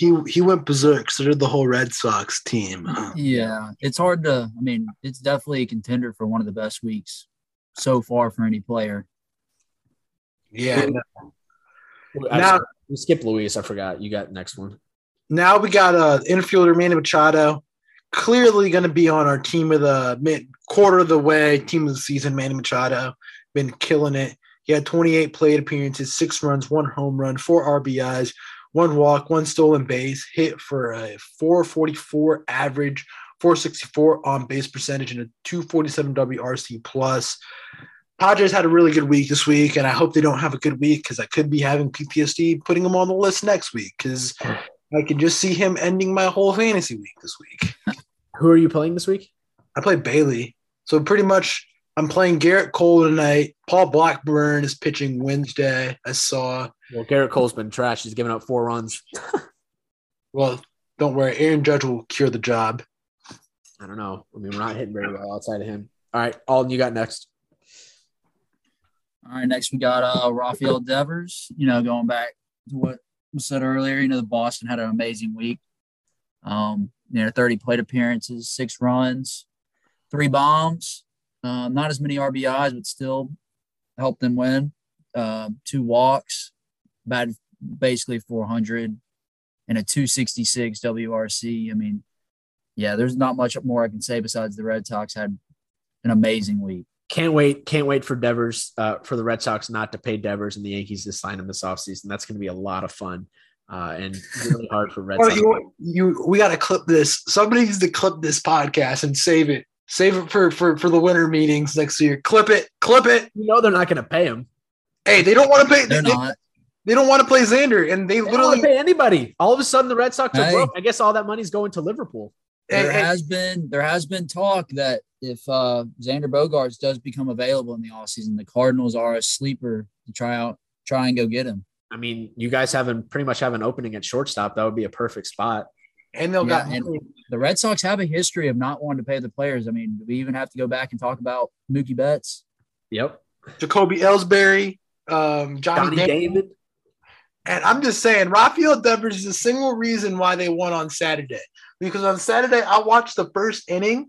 he, he went berserk, so did the whole Red Sox team. Yeah, it's hard to – I mean, it's definitely a contender for one of the best weeks so far for any player. Yeah. Now, now we skipped Luis. I forgot. You got next one. Now we got uh, infielder Manny Machado, clearly going to be on our team of the mid, quarter of the way, team of the season. Manny Machado, been killing it. He had twenty-eight plate appearances, six runs, one home run, four R B Is, one walk, one stolen base, hit for a four forty-four average, four sixty-four on base percentage, and a two forty-seven W R C plus. Padres had a really good week this week, and I hope they don't have a good week because I could be having P T S D putting him on the list next week because I can just see him ending my whole fantasy week this week. Who are you playing this week? I play Bailey. So pretty much I'm playing Garrett Cole tonight. Paul Blackburn is pitching Wednesday, I saw. Well, Garrett Cole's been trash. He's given up four runs. Well, don't worry. Aaron Judge will cure the job. I don't know. I mean, we're not hitting very well outside of him. All right, Alden, you got next. All right, next we got uh, Rafael Devers. You know, going back to what was said earlier, you know, the Boston had an amazing week. Um, you know, thirty plate appearances, six runs, three bombs. Uh, not as many R B Is, but still helped them win. Uh, two walks, batted basically four hundred, and a two sixty-six W R C. I mean, yeah, there's not much more I can say besides the Red Sox had an amazing week. Can't wait, can't wait for Devers, uh, for the Red Sox not to pay Devers and the Yankees to sign him this offseason. That's going to be a lot of fun. Uh, and really hard for Red well, Sox. You, you, we got to clip this. Somebody needs to clip this podcast and save it. Save it for, for, for the winter meetings next year. Clip it. Clip it. You know they're not going to pay him. Hey, they don't want to pay. They're they, not. They don't want to play Xander, and they, they literally don't pay anybody. All of a sudden, the Red Sox are hey. broke. I guess all that money's going to Liverpool. There hey, has hey. been there has been talk that if uh, Xander Bogaerts does become available in the offseason, the Cardinals are a sleeper to try out, try and go get him. I mean, you guys haven't pretty much have an opening at shortstop. That would be a perfect spot. And they'll yeah, got and the Red Sox have a history of not wanting to pay the players. I mean, do we even have to go back and talk about Mookie Betts? Yep, Jacoby Ellsbury, um, Johnny, Johnny David. David. And I'm just saying, Rafael Devers is the single reason why they won on Saturday. Because on Saturday, I watched the first inning,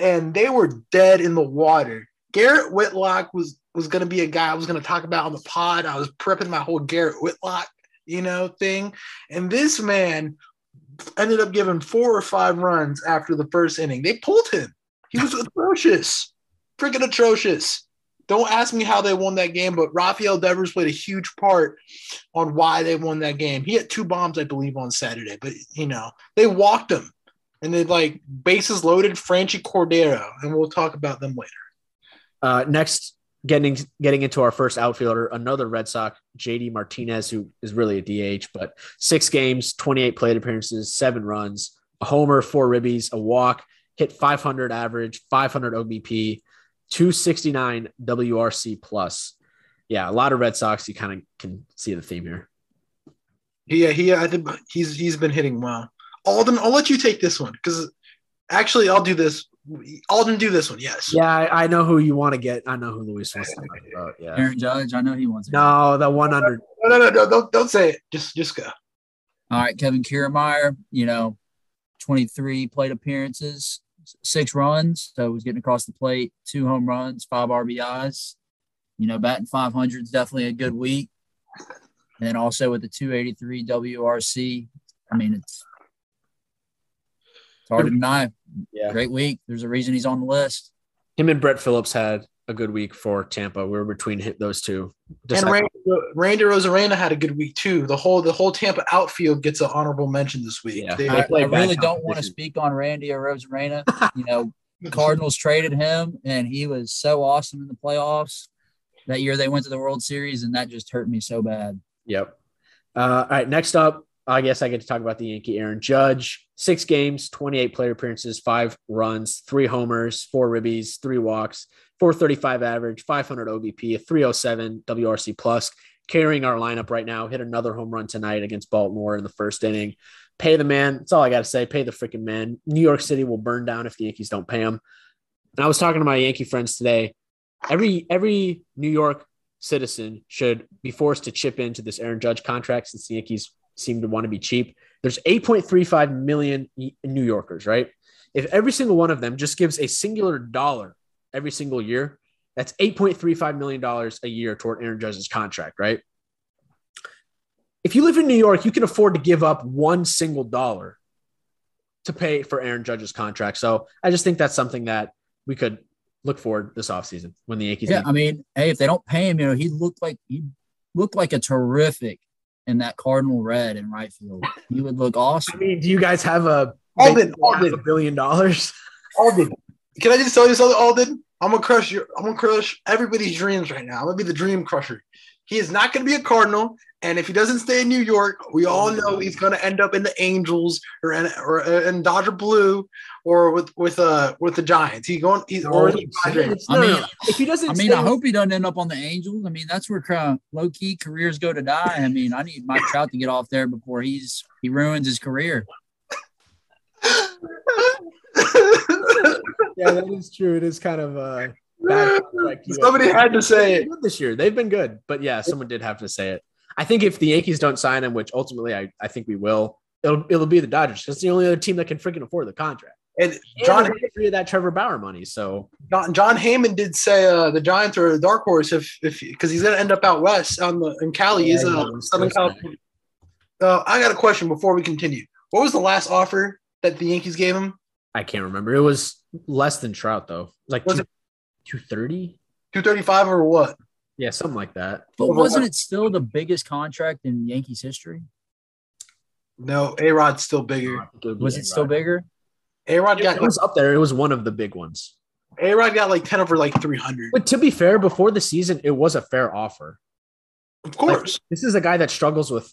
and they were dead in the water. Garrett Whitlock was was going to be a guy I was going to talk about on the pod. I was prepping my whole Garrett Whitlock you know, thing. And this man ended up giving four or five runs after the first inning. They pulled him. He was atrocious, freaking atrocious. Don't ask me how they won that game, but Rafael Devers played a huge part on why they won that game. He had two bombs, I believe, on Saturday, but, you know, they walked him. And they, like, bases loaded, Franchi Cordero, and we'll talk about them later. Uh, next, getting getting into our first outfielder, another Red Sox, J D Martinez, who is really a D H, but six games, twenty-eight plate appearances, seven runs, a homer, four ribbies, a walk, hit five hundred average, five hundred O B P, two sixty-nine W R C plus. Yeah, a lot of Red Sox, you kind of can see the theme here. Yeah, he, I think he's he's been hitting well. Alden, I'll let you take this one because actually I'll do this. Alden, do this one. Yes. Yeah, I, I know who you want to get. I know who Luis wants to talk about. Yeah. Aaron Judge, I know he wants to. No, the one under. No, no, no, no, don't don't say it. Just just go. All right, Kevin Kiermaier, you know, twenty-three plate appearances, six runs, so he's getting across the plate, two home runs, five R B Is. You know, batting five hundred is definitely a good week. And then also with the two eighty-three W R C, I mean, it's – it's hard to deny. Yeah. Great week. There's a reason he's on the list. Him and Brett Phillips had a good week for Tampa. We were between those two. Just and like- Randy Rosarena had a good week too. The whole the whole Tampa outfield gets an honorable mention this week. Yeah. They, I, they I really don't want to speak on Randy or Rosarena. You know, the Cardinals traded him, and he was so awesome in the playoffs. That year they went to the World Series, and that just hurt me so bad. Yep. Uh, all right, next up. I guess I get to talk about the Yankee Aaron Judge. Six games, twenty-eight player appearances, five runs, three homers, four ribbies, three walks, four thirty-five average, five hundred O B P, a three oh seven W R C plus. Carrying our lineup right now. Hit another home run tonight against Baltimore in the first inning. Pay the man. That's all I got to say. Pay the freaking man. New York City will burn down if the Yankees don't pay him. And I was talking to my Yankee friends today. Every every New York citizen should be forced to chip into this Aaron Judge contract since the Yankees seem to want to be cheap. There's eight point three five million New Yorkers, right? If every single one of them just gives a singular dollar every single year, that's eight point three five million dollars a year toward Aaron Judge's contract, right? If you live in New York, you can afford to give up one single dollar to pay for Aaron Judge's contract. So I just think that's something that we could look forward this offseason when the Yankees. Yeah, need- I mean, hey, if they don't pay him, you know, he looked like he looked like a terrific in that Cardinal red in right field. You would look awesome. I mean, do you guys have a Alden, Alden. a billion dollars? Alden, can I just tell you something, Alden? I'm gonna crush your I'm gonna crush everybody's dreams right now. I'm gonna be the dream crusher. He is not gonna be a Cardinal, and if he doesn't stay in New York, we all know he's gonna end up in the Angels or in, or in Dodger Blue or with with uh with the Giants. He's going. He's already. I mean, if he doesn't, I mean, I hope he doesn't end up on the Angels. I mean, that's where uh, low key careers go to die. I mean, I need Mike Trout to get off there before he's he ruins his career. Yeah, that is true. It is kind of uh, bad. Like, somebody know, had to say it this year. They've been good, but yeah, someone did have to say it. I think if the Yankees don't sign him, which ultimately I, I think we will, it'll it'll be the Dodgers. It's the only other team that can freaking afford the contract. And John and free of that Trevor Bauer money. So John, John Heyman did say uh, the Giants are a dark horse if if because he's gonna end up out west on the in Cali. Yeah, he's yeah, uh, Southern California. Uh, I got a question before we continue. What was the last offer that the Yankees gave him? I can't remember. It was less than Trout, though. Like was two thirty? two thirty-five or what? Yeah, something like that. But wasn't it still the biggest contract in Yankees history? No, A-Rod's still bigger. Was it still bigger? A-Rod got – it was up there. It was one of the big ones. A-Rod got like ten over like three hundred. But to be fair, before the season, it was a fair offer. Of course. Like, this is a guy that struggles with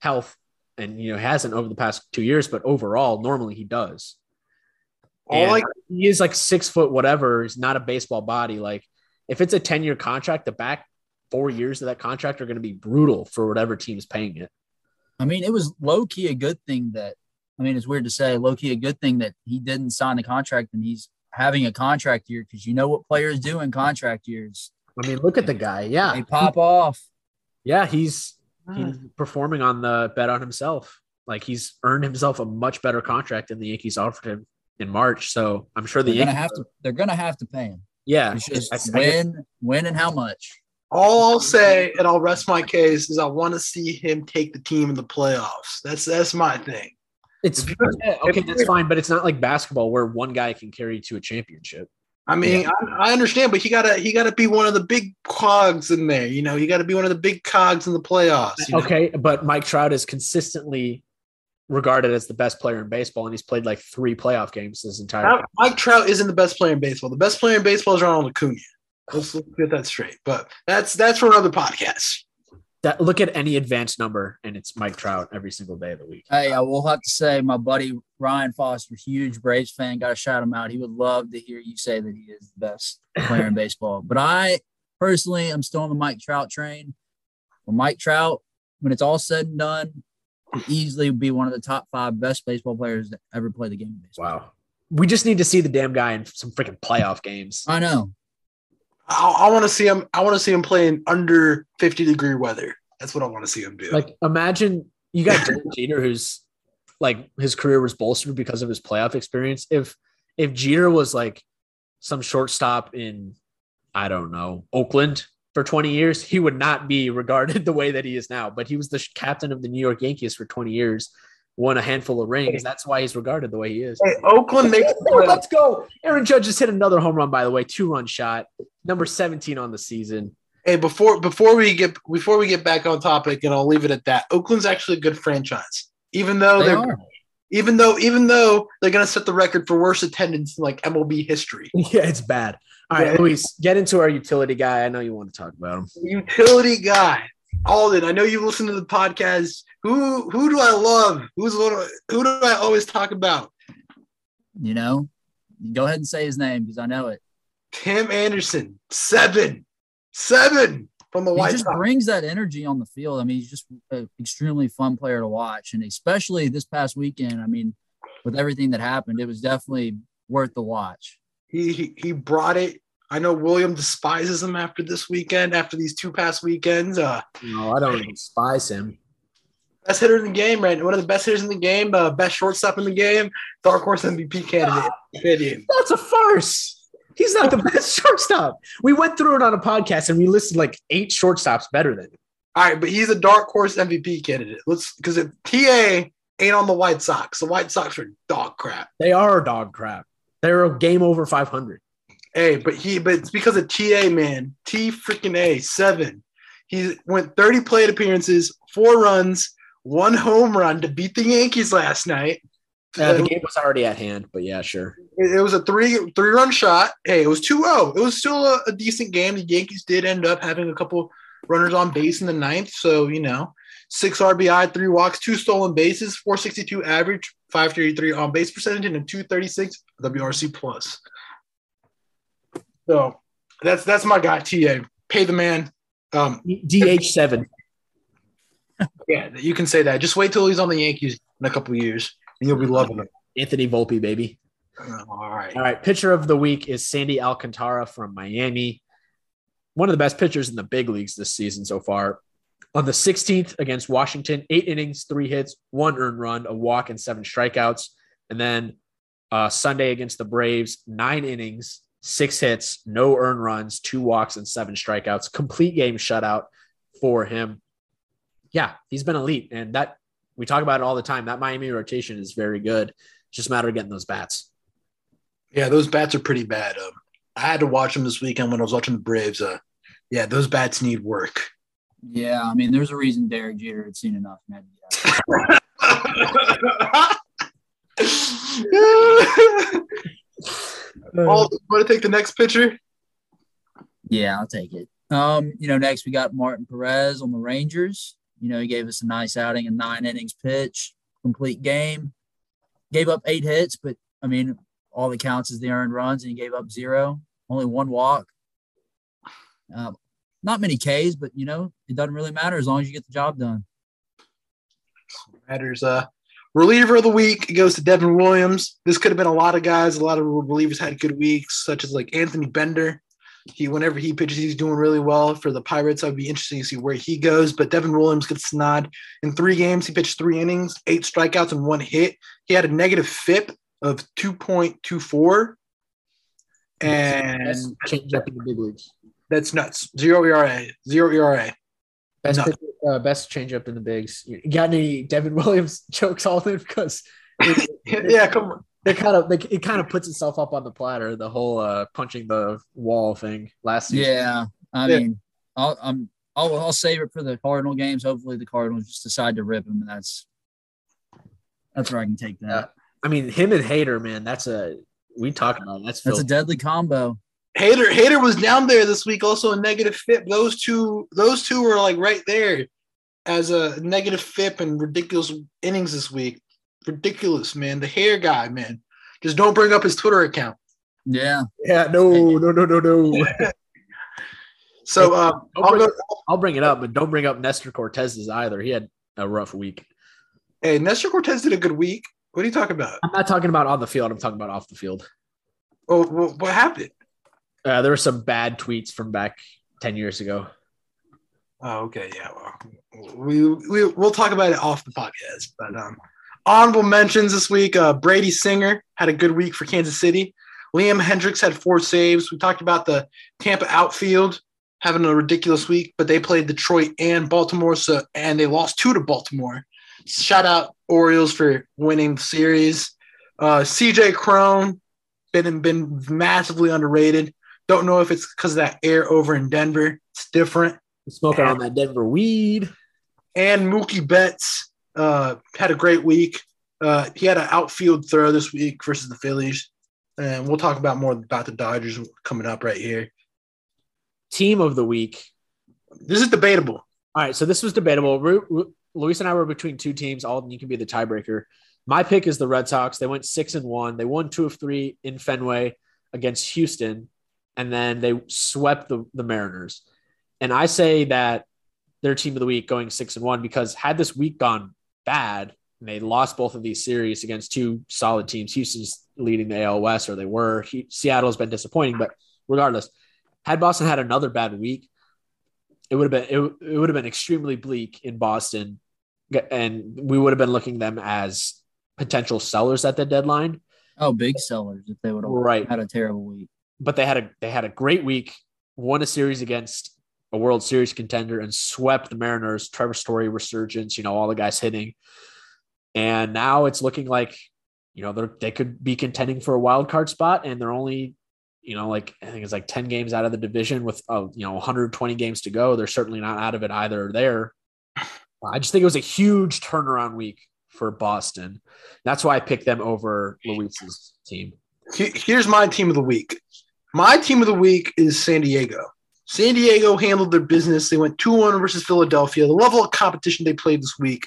health and, you know, hasn't over the past two years, but overall, normally he does. All like he is like six foot whatever. He's not a baseball body. Like if it's a ten-year contract, the back four years of that contract are going to be brutal for whatever team is paying it. I mean, it was low-key a good thing that – I mean, it's weird to say low-key a good thing that he didn't sign a contract and he's having a contract year because you know what players do in contract years. I mean, look at the guy. Yeah. They pop off. Yeah, he's, he's performing on the bet on himself. Like he's earned himself a much better contract than the Yankees offered him in March. So I'm sure the they're gonna Yankees have to they're gonna have to pay him. Yeah. It's just I, when I, when and how much. All I'll say, and I'll rest my case, is I want to see him take the team in the playoffs. That's that's my thing. It's yeah, okay, that's fine, but it's not like basketball where one guy can carry to a championship. I mean, yeah. I, I understand, but he gotta he gotta be one of the big cogs in there. You know, you got to be one of the big cogs in the playoffs. You know? Okay, but Mike Trout is consistently regarded as the best player in baseball, and he's played like three playoff games his entire now, Mike Trout isn't the best player in baseball. The best player in baseball is Ronald Acuna. Let's get that straight. But that's that's for another podcast. That, look at any advanced number, and it's Mike Trout every single day of the week. Hey, I will have to say my buddy Ryan Foster, huge Braves fan, got to shout him out. He would love to hear you say that he is the best player in baseball. But I personally am still on the Mike Trout train. Well, Mike Trout, when it's all said and done, will easily be one of the top five best baseball players that ever played the game. Wow. We just need to see the damn guy in some freaking playoff games. I know. I, I want to see him. I want to see him play in under fifty degree weather. That's what I want to see him do. Like, imagine you got Derek Jeter, who's like his career was bolstered because of his playoff experience. If if Jeter was like some shortstop in, I don't know, Oakland for twenty years, he would not be regarded the way that he is now. But he was the captain of the New York Yankees for twenty years. Won a handful of rings. That's why he's regarded the way he is. Hey, Oakland makes the playoffs. Let's go. Aaron Judge just hit another home run, by the way, two-run shot, number seventeen on the season. Hey, before before we get before we get back on topic, and I'll leave it at that. Oakland's actually a good franchise, even though they they're are. even though even though they're going to set the record for worst attendance in like M L B history. Yeah, it's bad. All right, yeah. Luis, get into our utility guy. I know you want to talk about him. Utility guy. Alden, I know you listen to the podcast. Who who do I love? Who's who do I always talk about? You know, go ahead and say his name because I know it. Tim Anderson, seven, seven from the White Sox. He just brings that energy on the field. I mean, he's just an extremely fun player to watch, and especially this past weekend. I mean, with everything that happened, it was definitely worth the watch. He he, he brought it. I know William despises him after this weekend, after these two past weekends. Uh, no, I don't despise him. Best hitter in the game, right? One of the best hitters in the game, uh, best shortstop in the game, Dark Horse M V P candidate. That's a farce. He's not the best shortstop. We went through it on a podcast, and we listed like eight shortstops better than him. All right, but he's a Dark Horse M V P candidate. Let's because if T A ain't on the White Sox, the White Sox are dog crap. They are dog crap. They're a game over five hundred. Hey, but he, but it's because of T A, man. T freaking A, seven. He went thirty plate appearances, four runs, one home run to beat the Yankees last night. Uh, the game was already at hand, but yeah, sure. It, it was a three three run shot. Hey, it was two oh. It was still a, a decent game. The Yankees did end up having a couple runners on base in the ninth. So, you know, six R B I, three walks, two stolen bases, four sixty-two average, five thirty-three on base percentage, and a two thirty-six W R C plus. So that's that's my guy, T A. Pay the man. Um, D H seven. Yeah, you can say that. Just wait till he's on the Yankees in a couple of years, and you'll be loving him. Anthony Volpe, baby. Oh, all right. All right, pitcher of the week is Sandy Alcantara from Miami. One of the best pitchers in the big leagues this season so far. On the sixteenth against Washington, eight innings, three hits, one earned run, a walk, and seven strikeouts. And then uh, Sunday against the Braves, nine innings, six hits, no earned runs, two walks, and seven strikeouts. Complete game shutout for him. Yeah, he's been elite, and that we talk about it all the time. That Miami rotation is very good. It's just a matter of getting those bats. Yeah, those bats are pretty bad. Um, I had to watch them this weekend when I was watching the Braves. Uh, yeah, those bats need work. Yeah, I mean, there's a reason Derek Jeter had seen enough. Man. Paul, do you want to take the next pitcher? Yeah, I'll take it. Um, you know, next we got Martin Perez on the Rangers. You know, he gave us a nice outing, a nine innings pitch, complete game. Gave up eight hits, but, I mean, all that counts is the earned runs, and he gave up zero. Only one walk. Uh, not many Ks, but, you know, it doesn't really matter as long as you get the job done. Matters, uh. Reliever of the week, it goes to Devin Williams. This could have been a lot of guys. A lot of relievers had good weeks, such as like Anthony Bender. He, whenever he pitches, he's doing really well for the Pirates. I'd be interested to see where he goes. But Devin Williams gets nod in three games. He pitched three innings, eight strikeouts, and one hit. He had a negative F I P of two point two four, and that's, that's, That's nuts. Zero E R A. Zero E R A. Best pitch, uh, best changeup in the bigs. You got any Devin Williams jokes all in? Because it, it, yeah, come on. They kind of like it. Kind of puts itself up on the platter. The whole uh, punching the wall thing last season. Yeah, I yeah. mean, I'll, I'm I'll, I'll save it for the Cardinal games. Hopefully, the Cardinals just decide to rip him, and that's that's where I can take that. Yeah. I mean, him and Hader, man. That's a we talk about. That's that's filthy. A deadly combo. Hader Hader was down there this week, also a negative F I P. Those two, those two were like right there as a negative F I P and ridiculous innings this week. Ridiculous, man. The hair guy, man. Just don't bring up his Twitter account. Yeah. Yeah, no, no, no, no, no. so uh, I'll, bring, I'll bring it up, but don't bring up Nestor Cortez's either. He had a rough week. Hey, Nestor Cortez did a good week. What are you talking about? I'm not talking about on the field. I'm talking about off the field. Oh, well, what happened? Uh, there were some bad tweets from back ten years ago. Oh, okay. Yeah. Well, we, we, we'll talk about it off the podcast, but um, honorable mentions this week, uh, Brady Singer had a good week for Kansas City. Liam Hendricks had four saves. We talked about the Tampa outfield having a ridiculous week, but they played Detroit and Baltimore, so and they lost two to Baltimore. Shout out Orioles for winning the series. Uh, C J Cron been been massively underrated. Don't know if it's because of that air over in Denver. It's different. Smoking on that Denver weed. And Mookie Betts. Uh, had a great week. Uh, he had an outfield throw this week versus the Phillies, and we'll talk about more about the Dodgers coming up right here. Team of the week. This is debatable. All right, so this was debatable. Ru- Ru- Luis and I were between two teams. Alden, you can be the tiebreaker. My pick is the Red Sox. They went six and one. They won two of three in Fenway against Houston, and then they swept the, the Mariners. And I say that their team of the week going six and one because had this week gone bad and they lost both of these series against two solid teams. Houston's leading the A L West, or they were. He, Seattle's been disappointing, but regardless, had Boston had another bad week, it would have been it, it would have been extremely bleak in Boston, and we would have been looking at them as potential sellers at the deadline. Oh, big sellers if they would have right. had a terrible week. But they had a they had a great week, won a series against a World Series contender and swept the Mariners. Trevor Story resurgence, you know, all the guys hitting. And now it's looking like, you know, they're, they could be contending for a wild card spot, and they're only, you know, like, I think it's like ten games out of the division with, uh, you know, one hundred twenty games to go. They're certainly not out of it either there. I just think it was a huge turnaround week for Boston. That's why I picked them over Luis's team. Here's my team of the week. My team of the week is San Diego. San Diego handled their business. They went two one versus Philadelphia. The level of competition they played this week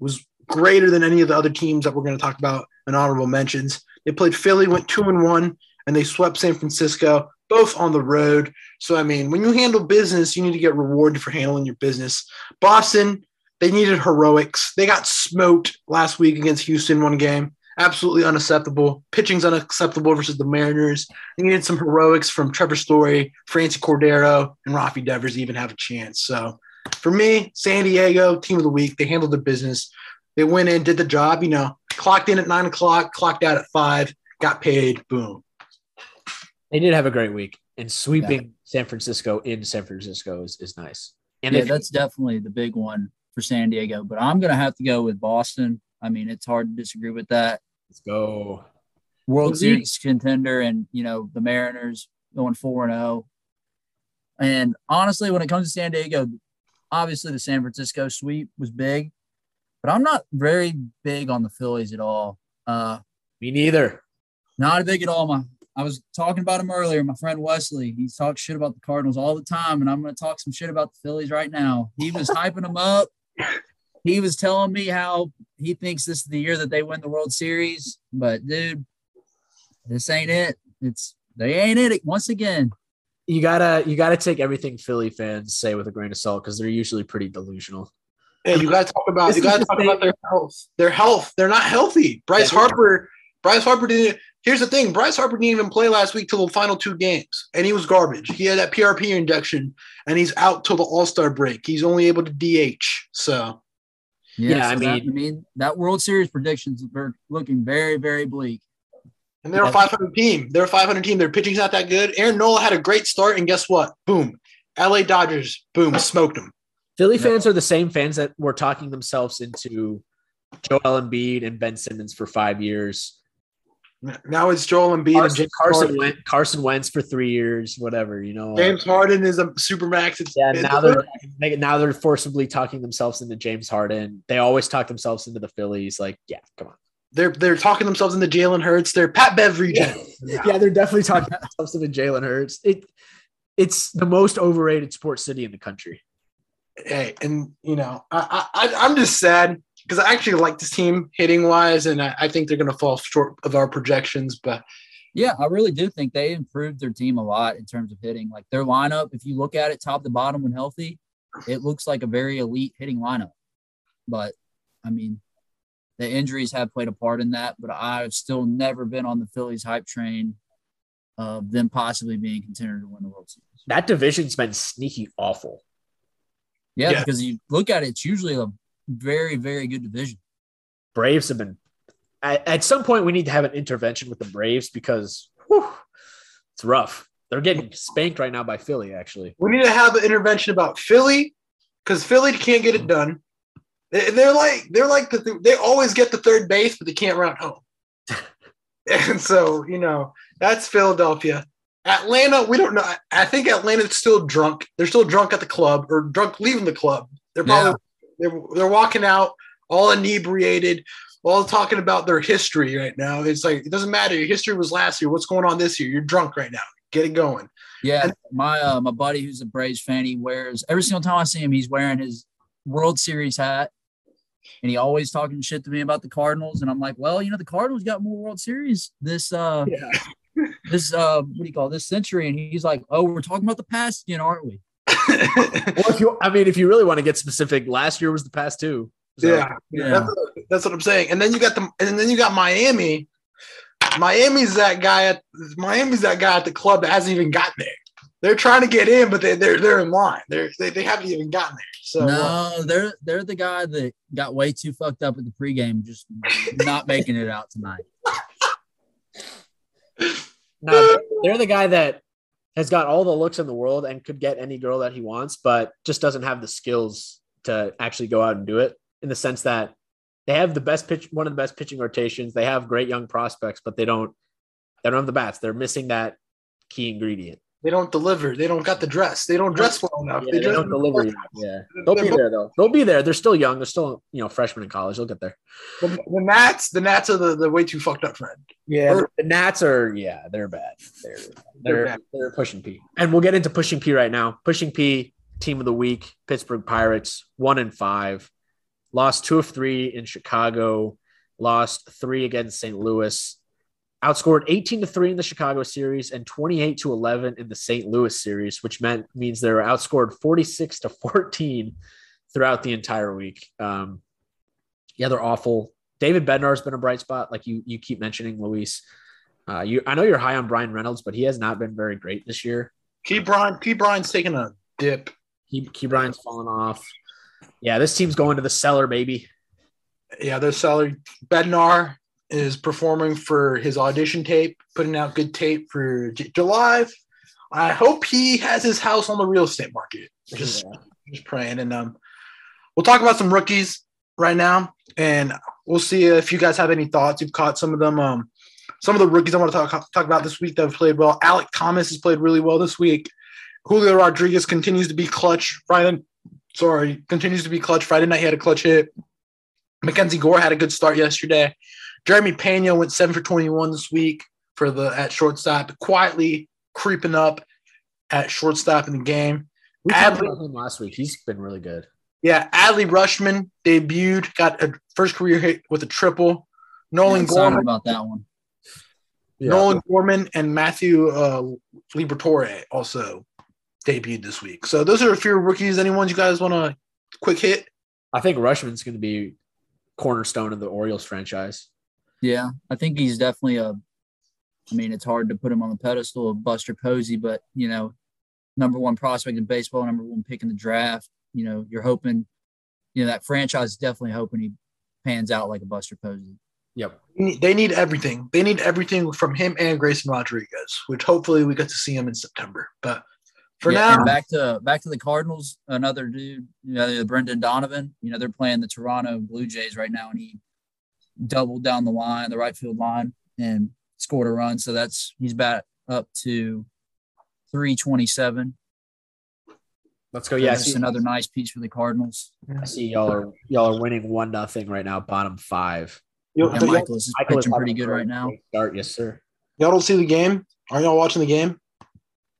was greater than any of the other teams that we're going to talk about in honorable mentions. They played Philly, went two and one, and they swept San Francisco, both on the road. So, I mean, when you handle business, you need to get rewarded for handling your business. Boston, they needed heroics. They got smoked last week against Houston one game. Absolutely unacceptable. Pitching's unacceptable versus the Mariners. They needed some heroics from Trevor Story, Francisco Cordero, and Rafael Devers to even have a chance. So, for me, San Diego, team of the week. They handled the business. They went in, did the job, you know, clocked in at nine o'clock, clocked out at five, got paid, boom. They did have a great week. And sweeping yeah. San Francisco in San Francisco is, is nice. And yeah, if- that's definitely the big one for San Diego. But I'm going to have to go with Boston. I mean, it's hard to disagree with that. Let's go. World Series contender and, you know, the Mariners going four and oh. And honestly, when it comes to San Diego, obviously the San Francisco sweep was big, but I'm not very big on the Phillies at all. Uh, Me neither. Not big at all. My, I was talking about him earlier, my friend Wesley. He talks shit about the Cardinals all the time, and I'm going to talk some shit about the Phillies right now. He was hyping them up. He was telling me how he thinks this is the year that they win the World Series, but dude, this ain't it. It's they ain't it once again. You gotta you gotta take everything Philly fans say with a grain of salt because they're usually pretty delusional. Hey, you gotta talk about this you gotta talk about their health. Their health. They're not healthy. Bryce yeah. Harper. Bryce Harper didn't. Here's the thing: Bryce Harper didn't even play last week till the final two games, and he was garbage. He had that P R P injection, and he's out till the All-Star break. He's only able to D H. So. Yeah, yeah so I, mean, that, I mean, that World Series predictions are looking very, very bleak. And they're a five hundred team. They're a five hundred team. Their pitching's not that good. Aaron Nola had a great start, and guess what? Boom. L A Dodgers, boom, smoked them. Philly fans are the same fans that were talking themselves into Joel Embiid and Ben Simmons for five years. Now it's Joel Embiid Carson, and Carson Wentz, Carson Wentz for three years, whatever, you know. James Harden is a supermax. It's, yeah, now they're now they're forcibly talking themselves into James Harden. They always talk themselves into the Phillies. Like, yeah, come on. They're they're talking themselves into Jalen Hurts. They're Pat Bev region. Yeah. yeah, they're definitely talking themselves into Jalen Hurts. It it's the most overrated sports city in the country. Hey, and you know, I, I I'm just sad. Because I actually like this team hitting wise, and I, I think they're going to fall short of our projections. But yeah, I really do think they improved their team a lot in terms of hitting. Like their lineup, if you look at it top to bottom when healthy, it looks like a very elite hitting lineup. But I mean, the injuries have played a part in that. But I've still never been on the Phillies hype train of them possibly being considered to win the World Series. That division's been sneaky awful. Yeah, yeah. Because you look at it, it's usually a very, very good division. Braves have been – at some point we need to have an intervention with the Braves because whew, it's rough. They're getting spanked right now by Philly, actually. We need to have an intervention about Philly because Philly can't get it done. They, they're like – they're like the, they always get the third base, but they can't run home. And so, you know, that's Philadelphia. Atlanta, we don't know. I think Atlanta's still drunk. They're still drunk at the club or drunk leaving the club. They're probably yeah. – They're, they're walking out all inebriated, all talking about their history right now. It's like, it doesn't matter. Your history was last year. What's going on this year? You're drunk right now. Get it going. Yeah. And- my uh, my buddy who's a Braves fan, he wears – every single time I see him, he's wearing his World Series hat, and he always talking shit to me about the Cardinals. And I'm like, well, you know, the Cardinals got more World Series this uh, – yeah. this uh, what do you call it? This century. And he's like, oh, we're talking about the past again, aren't we? Well, if you, I mean, if you really want to get specific, last year was the past two. So. Yeah, yeah. That's, what, that's what I'm saying. And then you got the, and then you got Miami. Miami's that guy at Miami's that guy at the club that hasn't even gotten there. They're trying to get in, but they, they're they're in line. They're, they they haven't even gotten there. So no, they're they're the guy that got way too fucked up at the pregame, just not making it out tonight. No, they're the guy that has got all the looks in the world and could get any girl that he wants, but just doesn't have the skills to actually go out and do it, in the sense that they have the best pitch, one of the best pitching rotations. They have great young prospects, but they don't, they don't have the bats. They're missing that key ingredient. They don't deliver. They don't got the dress. They don't dress well enough. Yeah, they, they don't deliver. Enough. Yeah. They'll be there though. They'll be there. They're still young. They're still, you know, freshmen in college. They'll get there. The, the Nats, the Nats are the, the way too fucked up friend. Yeah. Or, the Nats are, yeah, they're bad. They're, they're, they're, bad. They're pushing P. And we'll get into pushing P right now. Pushing P, team of the week, Pittsburgh Pirates, one and five, lost two of three in Chicago, lost three against Saint Louis. Outscored eighteen to three in the Chicago series and twenty-eight to eleven in the Saint Louis series, which meant means they were outscored forty-six to fourteen throughout the entire week. Um, yeah, they're awful. David Bednar has been a bright spot, like you you keep mentioning, Luis. Uh, you, I know you're high on Brian Reynolds, but he has not been very great this year. Key Brian, Key Brian's taking a dip. Key, Key Brian's falling off. Yeah, this team's going to the cellar, baby. Yeah, they're cellar. Bednar is performing for his audition tape, putting out good tape for J- July. I hope he has his house on the real estate market. Just, yeah. just praying. And um, we'll talk about some rookies right now, and we'll see if you guys have any thoughts. You've caught some of them. Um, some of the rookies I want to talk talk about this week that have played well. Alec Thomas has played really well this week. Julio Rodriguez continues to be clutch. Friday, sorry, continues to be clutch. Friday night he had a clutch hit. Mackenzie Gore had a good start yesterday. Jeremy Pena went seven for twenty-one this week for the at shortstop, quietly creeping up at shortstop in the game. We talked about him last week. He's been really good. Yeah, Adley Rutschman debuted, got a first career hit with a triple. Nolan yeah, Gorman about that one. Yeah. Nolan Gorman and Matthew uh, Liberatore also debuted this week. So those are a few rookies. Any ones you guys want to quick hit? I think Rutschman's going to be cornerstone of the Orioles franchise. Yeah, I think he's definitely a – I mean, it's hard to put him on the pedestal of Buster Posey, but, you know, number one prospect in baseball, number one pick in the draft. You know, you're hoping – you know, that franchise is definitely hoping he pans out like a Buster Posey. Yep. They need everything. They need everything from him and Grayson Rodriguez, which hopefully we get to see him in September. But For yeah, now. And back to back to the Cardinals, another dude, you know, Brendan Donovan. You know, they're playing the Toronto Blue Jays right now, and he doubled down the line, the right field line, and scored a run. So that's he's back up to three twenty-seven. Let's go. Yeah, just another nice piece for the Cardinals. I see y'all are y'all are winning one nothing right now, bottom five. Yo, and Michaelis is Michaelis pitching pretty good right now. Start, yes, sir. Y'all don't see the game? Are y'all watching the game?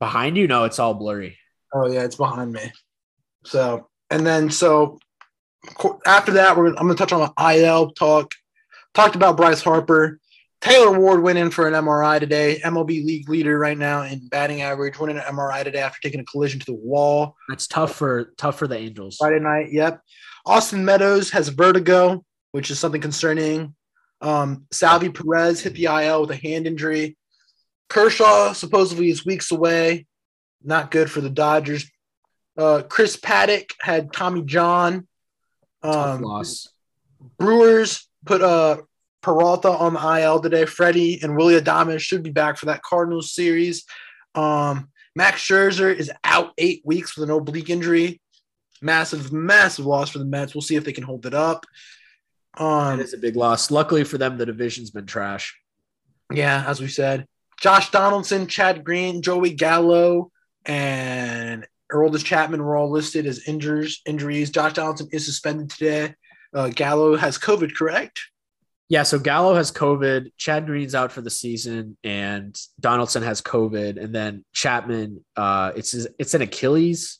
Behind you? No, it's all blurry. Oh yeah, it's behind me. So and then so after that, we're I'm gonna touch on the I L talk. Talked about Bryce Harper. Taylor Ward went in for an M R I today. M L B league leader right now in batting average. Went in an M R I today after taking a collision to the wall. That's tough for tough for the Angels. Friday night, yep. Austin Meadows has vertigo, which is something concerning. Um, Salvi Perez hit the I L with a hand injury. Kershaw supposedly is weeks away. Not good for the Dodgers. Uh, Chris Paddock had Tommy John. Um, tough loss. Brewers put a. Uh, Peralta on the I L today. Freddie and Willie Adames should be back for that Cardinals series. Um, Max Scherzer is out eight weeks with an oblique injury. Massive, massive loss for the Mets. We'll see if they can hold it up. Um, it is a big loss. Luckily for them, the division's been trash. Yeah, as we said. Josh Donaldson, Chad Green, Joey Gallo, and Aroldis Chapman were all listed as injures, injuries. Josh Donaldson is suspended today. Uh, Gallo has COVID, correct? Yeah, so Gallo has COVID, Chad Green's out for the season, and Donaldson has COVID, and then Chapman, uh, it's it's an Achilles.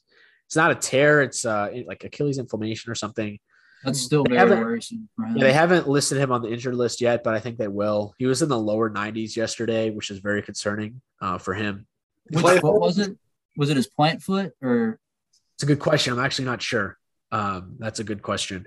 It's not a tear. It's uh, like Achilles inflammation or something. That's still they very worrisome. Right? Yeah, they haven't listed him on the injured list yet, but I think they will. He was in the lower nineties yesterday, which is very concerning uh, for him. What was it? Was it his plant foot? Or it's a good question. I'm actually not sure. Um, that's a good question.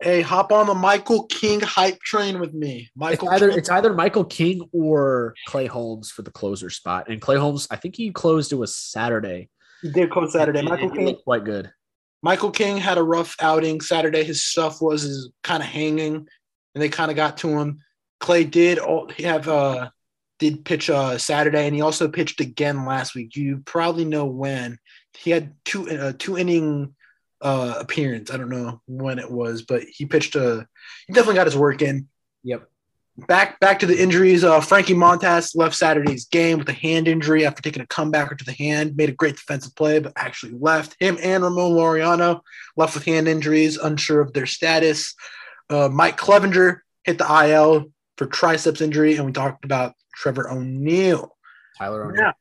Hey, hop on the Michael King hype train with me. Michael it's either, it's either Michael King or Clay Holmes for the closer spot. And Clay Holmes, I think he closed it was Saturday. He did close Saturday. And, Michael and King looked quite good. Michael King had a rough outing Saturday. His stuff was is kind of hanging, and they kind of got to him. Clay did have uh did pitch uh, Saturday, and he also pitched again last week. You probably know when he had two uh, two inning. Uh, appearance. I don't know when it was, but he pitched a – he definitely got his work in. Yep. Back back to the injuries. Uh, Frankie Montas left Saturday's game with a hand injury after taking a comebacker to the hand. Made a great defensive play, but actually left. Him and Ramon Laureano left with hand injuries, unsure of their status. Uh, Mike Clevenger hit the I L for triceps injury, and we talked about Trevor O'Neill. Tyler O'Neill. Now,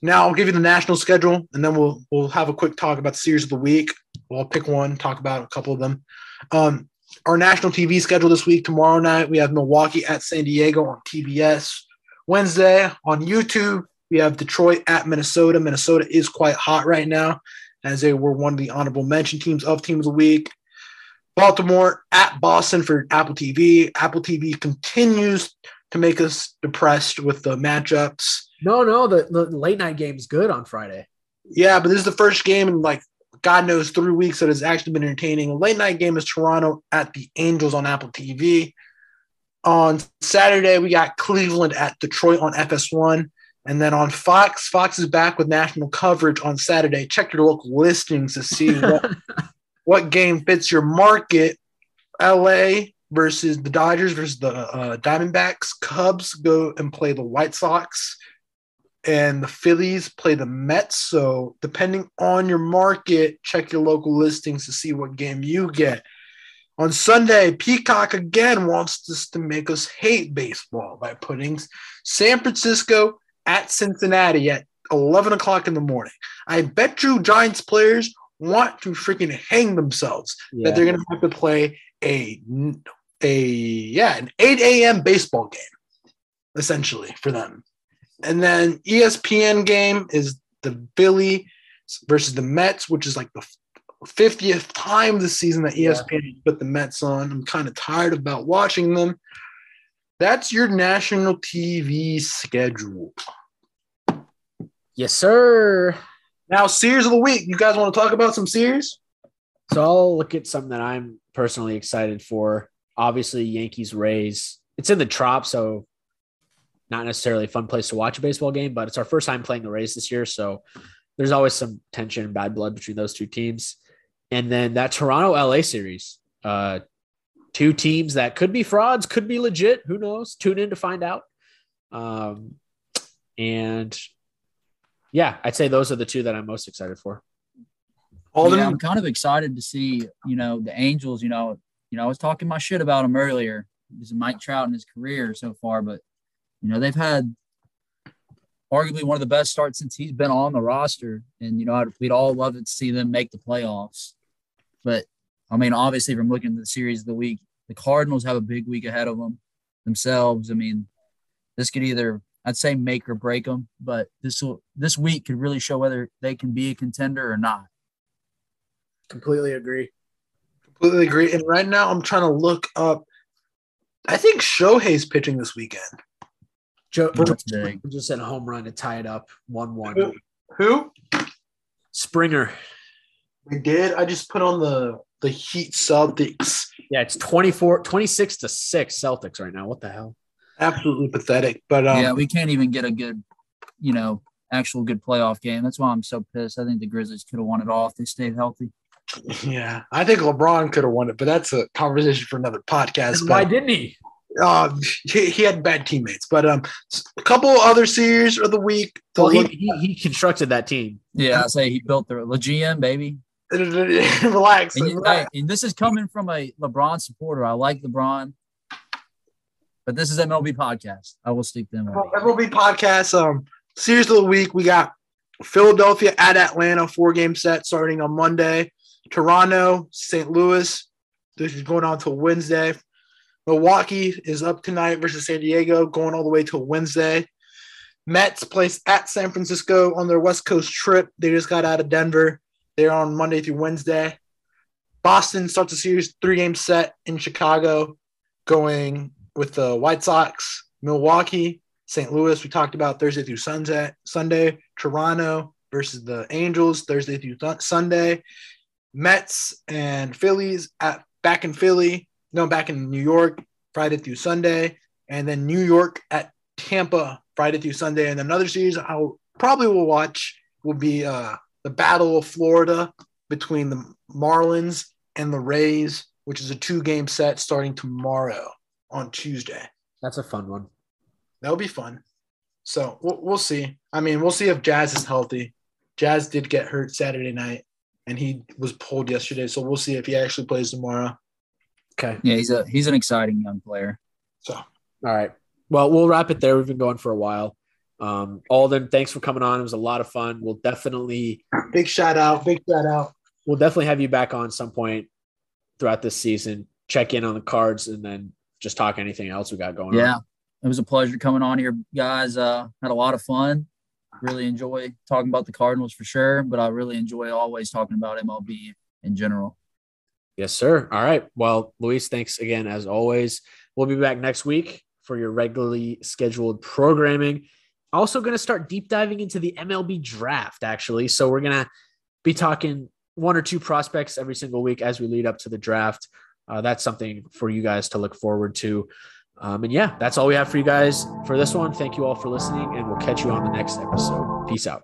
now I'll give you the national schedule, and then we'll we'll have a quick talk about the series of the week. Well, I'll pick one, talk about a couple of them. Um, our national T V schedule this week, tomorrow night, we have Milwaukee at San Diego on T B S. Wednesday on YouTube, we have Detroit at Minnesota. Minnesota is quite hot right now, as they were one of the honorable mention teams of Team of the Week. Baltimore at Boston for Apple T V. Apple T V continues to make us depressed with the matchups. No, no, the, the late night game is good on Friday. Yeah, but this is the first game in like, God knows, three weeks that has actually been entertaining. A late-night game is Toronto at the Angels on Apple T V. On Saturday, we got Cleveland at Detroit on F S one. And then on Fox, Fox is back with national coverage on Saturday. Check your local listings to see what, what game fits your market. L A versus the Dodgers versus the uh, Diamondbacks. Cubs go and play the White Sox. And the Phillies play the Mets. So depending on your market, check your local listings to see what game you get. On Sunday, Peacock again wants us to make us hate baseball by putting San Francisco at Cincinnati at eleven o'clock in the morning. I bet you Giants players want to freaking hang themselves yeah. that they're going to have to play a, a yeah, an eight a.m. baseball game, essentially, for them. And then E S P N game is the Phillies versus the Mets, which is like the fiftieth time this season that E S P N yeah. put the Mets on. I'm kind of tired about watching them. That's your national T V schedule. Yes, sir. Now, series of the week. You guys want to talk about some series? So I'll look at something that I'm personally excited for. Obviously, Yankees Rays. It's in the Trop, so – not necessarily a fun place to watch a baseball game, but it's our first time playing the Rays this year, so there's always some tension and bad blood between those two teams. And then that Toronto-L A series, uh, two teams that could be frauds, could be legit. Who knows? Tune in to find out. Um, and yeah, I'd say those are the two that I'm most excited for. Yeah, I'm kind of excited to see, you know, the Angels, you know, you know, I was talking my shit about them earlier. This is Mike Trout and his career so far, but you know, they've had arguably one of the best starts since he's been on the roster. And, you know, we'd all love to see them make the playoffs, but I mean, obviously from looking at the series of the week, the Cardinals have a big week ahead of them themselves. I mean, this could either, I'd say make or break them, but this will, this week could really show whether they can be a contender or not. Completely agree. Completely agree. And right now I'm trying to look up, I think Shohei's pitching this weekend. Joe just hit a home run to tie it up one one. Who? Springer. I did. I just put on the, the Heat Celtics. Yeah, it's twenty-four, twenty-six to six Celtics right now. What the hell? Absolutely pathetic. But um, yeah, we can't even get a good, you know, actual good playoff game. That's why I'm so pissed. I think the Grizzlies could have won it all if they stayed healthy. Yeah, I think LeBron could have won it, but that's a conversation for another podcast. Why but, didn't he? Uh, he? He had bad teammates. But um, a couple other series of the week. Well, he, he he constructed that team. Yeah, I say he built the G M, baby. relax. And, you, I, and this is coming from a LeBron supporter. I like LeBron, but this is M L B podcast. I will stick them. Well, M L B podcast. Um, series of the week. We got Philadelphia at Atlanta, four game set starting on Monday. Toronto, Saint Louis, this is going on till Wednesday. Milwaukee is up tonight versus San Diego, going all the way till Wednesday. Mets place at San Francisco on their West Coast trip. They just got out of Denver. They're on Monday through Wednesday. Boston starts a series three-game set in Chicago, going with the White Sox. Milwaukee, Saint Louis, we talked about Thursday through Sunday. Toronto versus the Angels, Thursday through th- Sunday. Mets and Phillies at back in Philly, no, back in New York, Friday through Sunday, and then New York at Tampa, Friday through Sunday. And another series I probably will watch will be uh, the Battle of Florida between the Marlins and the Rays, which is a two-game set starting tomorrow on Tuesday. That's a fun one. That'll be fun. So we'll, we'll see. I mean, we'll see if Jazz is healthy. Jazz did get hurt Saturday night. And he was pulled yesterday, so we'll see if he actually plays tomorrow. Okay. Yeah, he's a he's an exciting young player. So, all right. Well, we'll wrap it there. We've been going for a while. Um, Alden, thanks for coming on. It was a lot of fun. We'll definitely big shout out, big shout out. We'll definitely have you back on some point throughout this season. Check in on the Cards, and then just talk anything else we got going. Yeah, on. It was a pleasure coming on here, guys. Uh, had a lot of fun. Really enjoy talking about the Cardinals for sure, but I really enjoy always talking about M L B in general. Yes, sir. All right. Well, Luis, thanks again, as always. We'll be back next week for your regularly scheduled programming. Also going to start deep diving into the M L B draft, actually. So we're going to be talking one or two prospects every single week as we lead up to the draft. Uh, that's something for you guys to look forward to. Um, and yeah, that's all we have for you guys for this one. Thank you all for listening, and we'll catch you on the next episode. Peace out.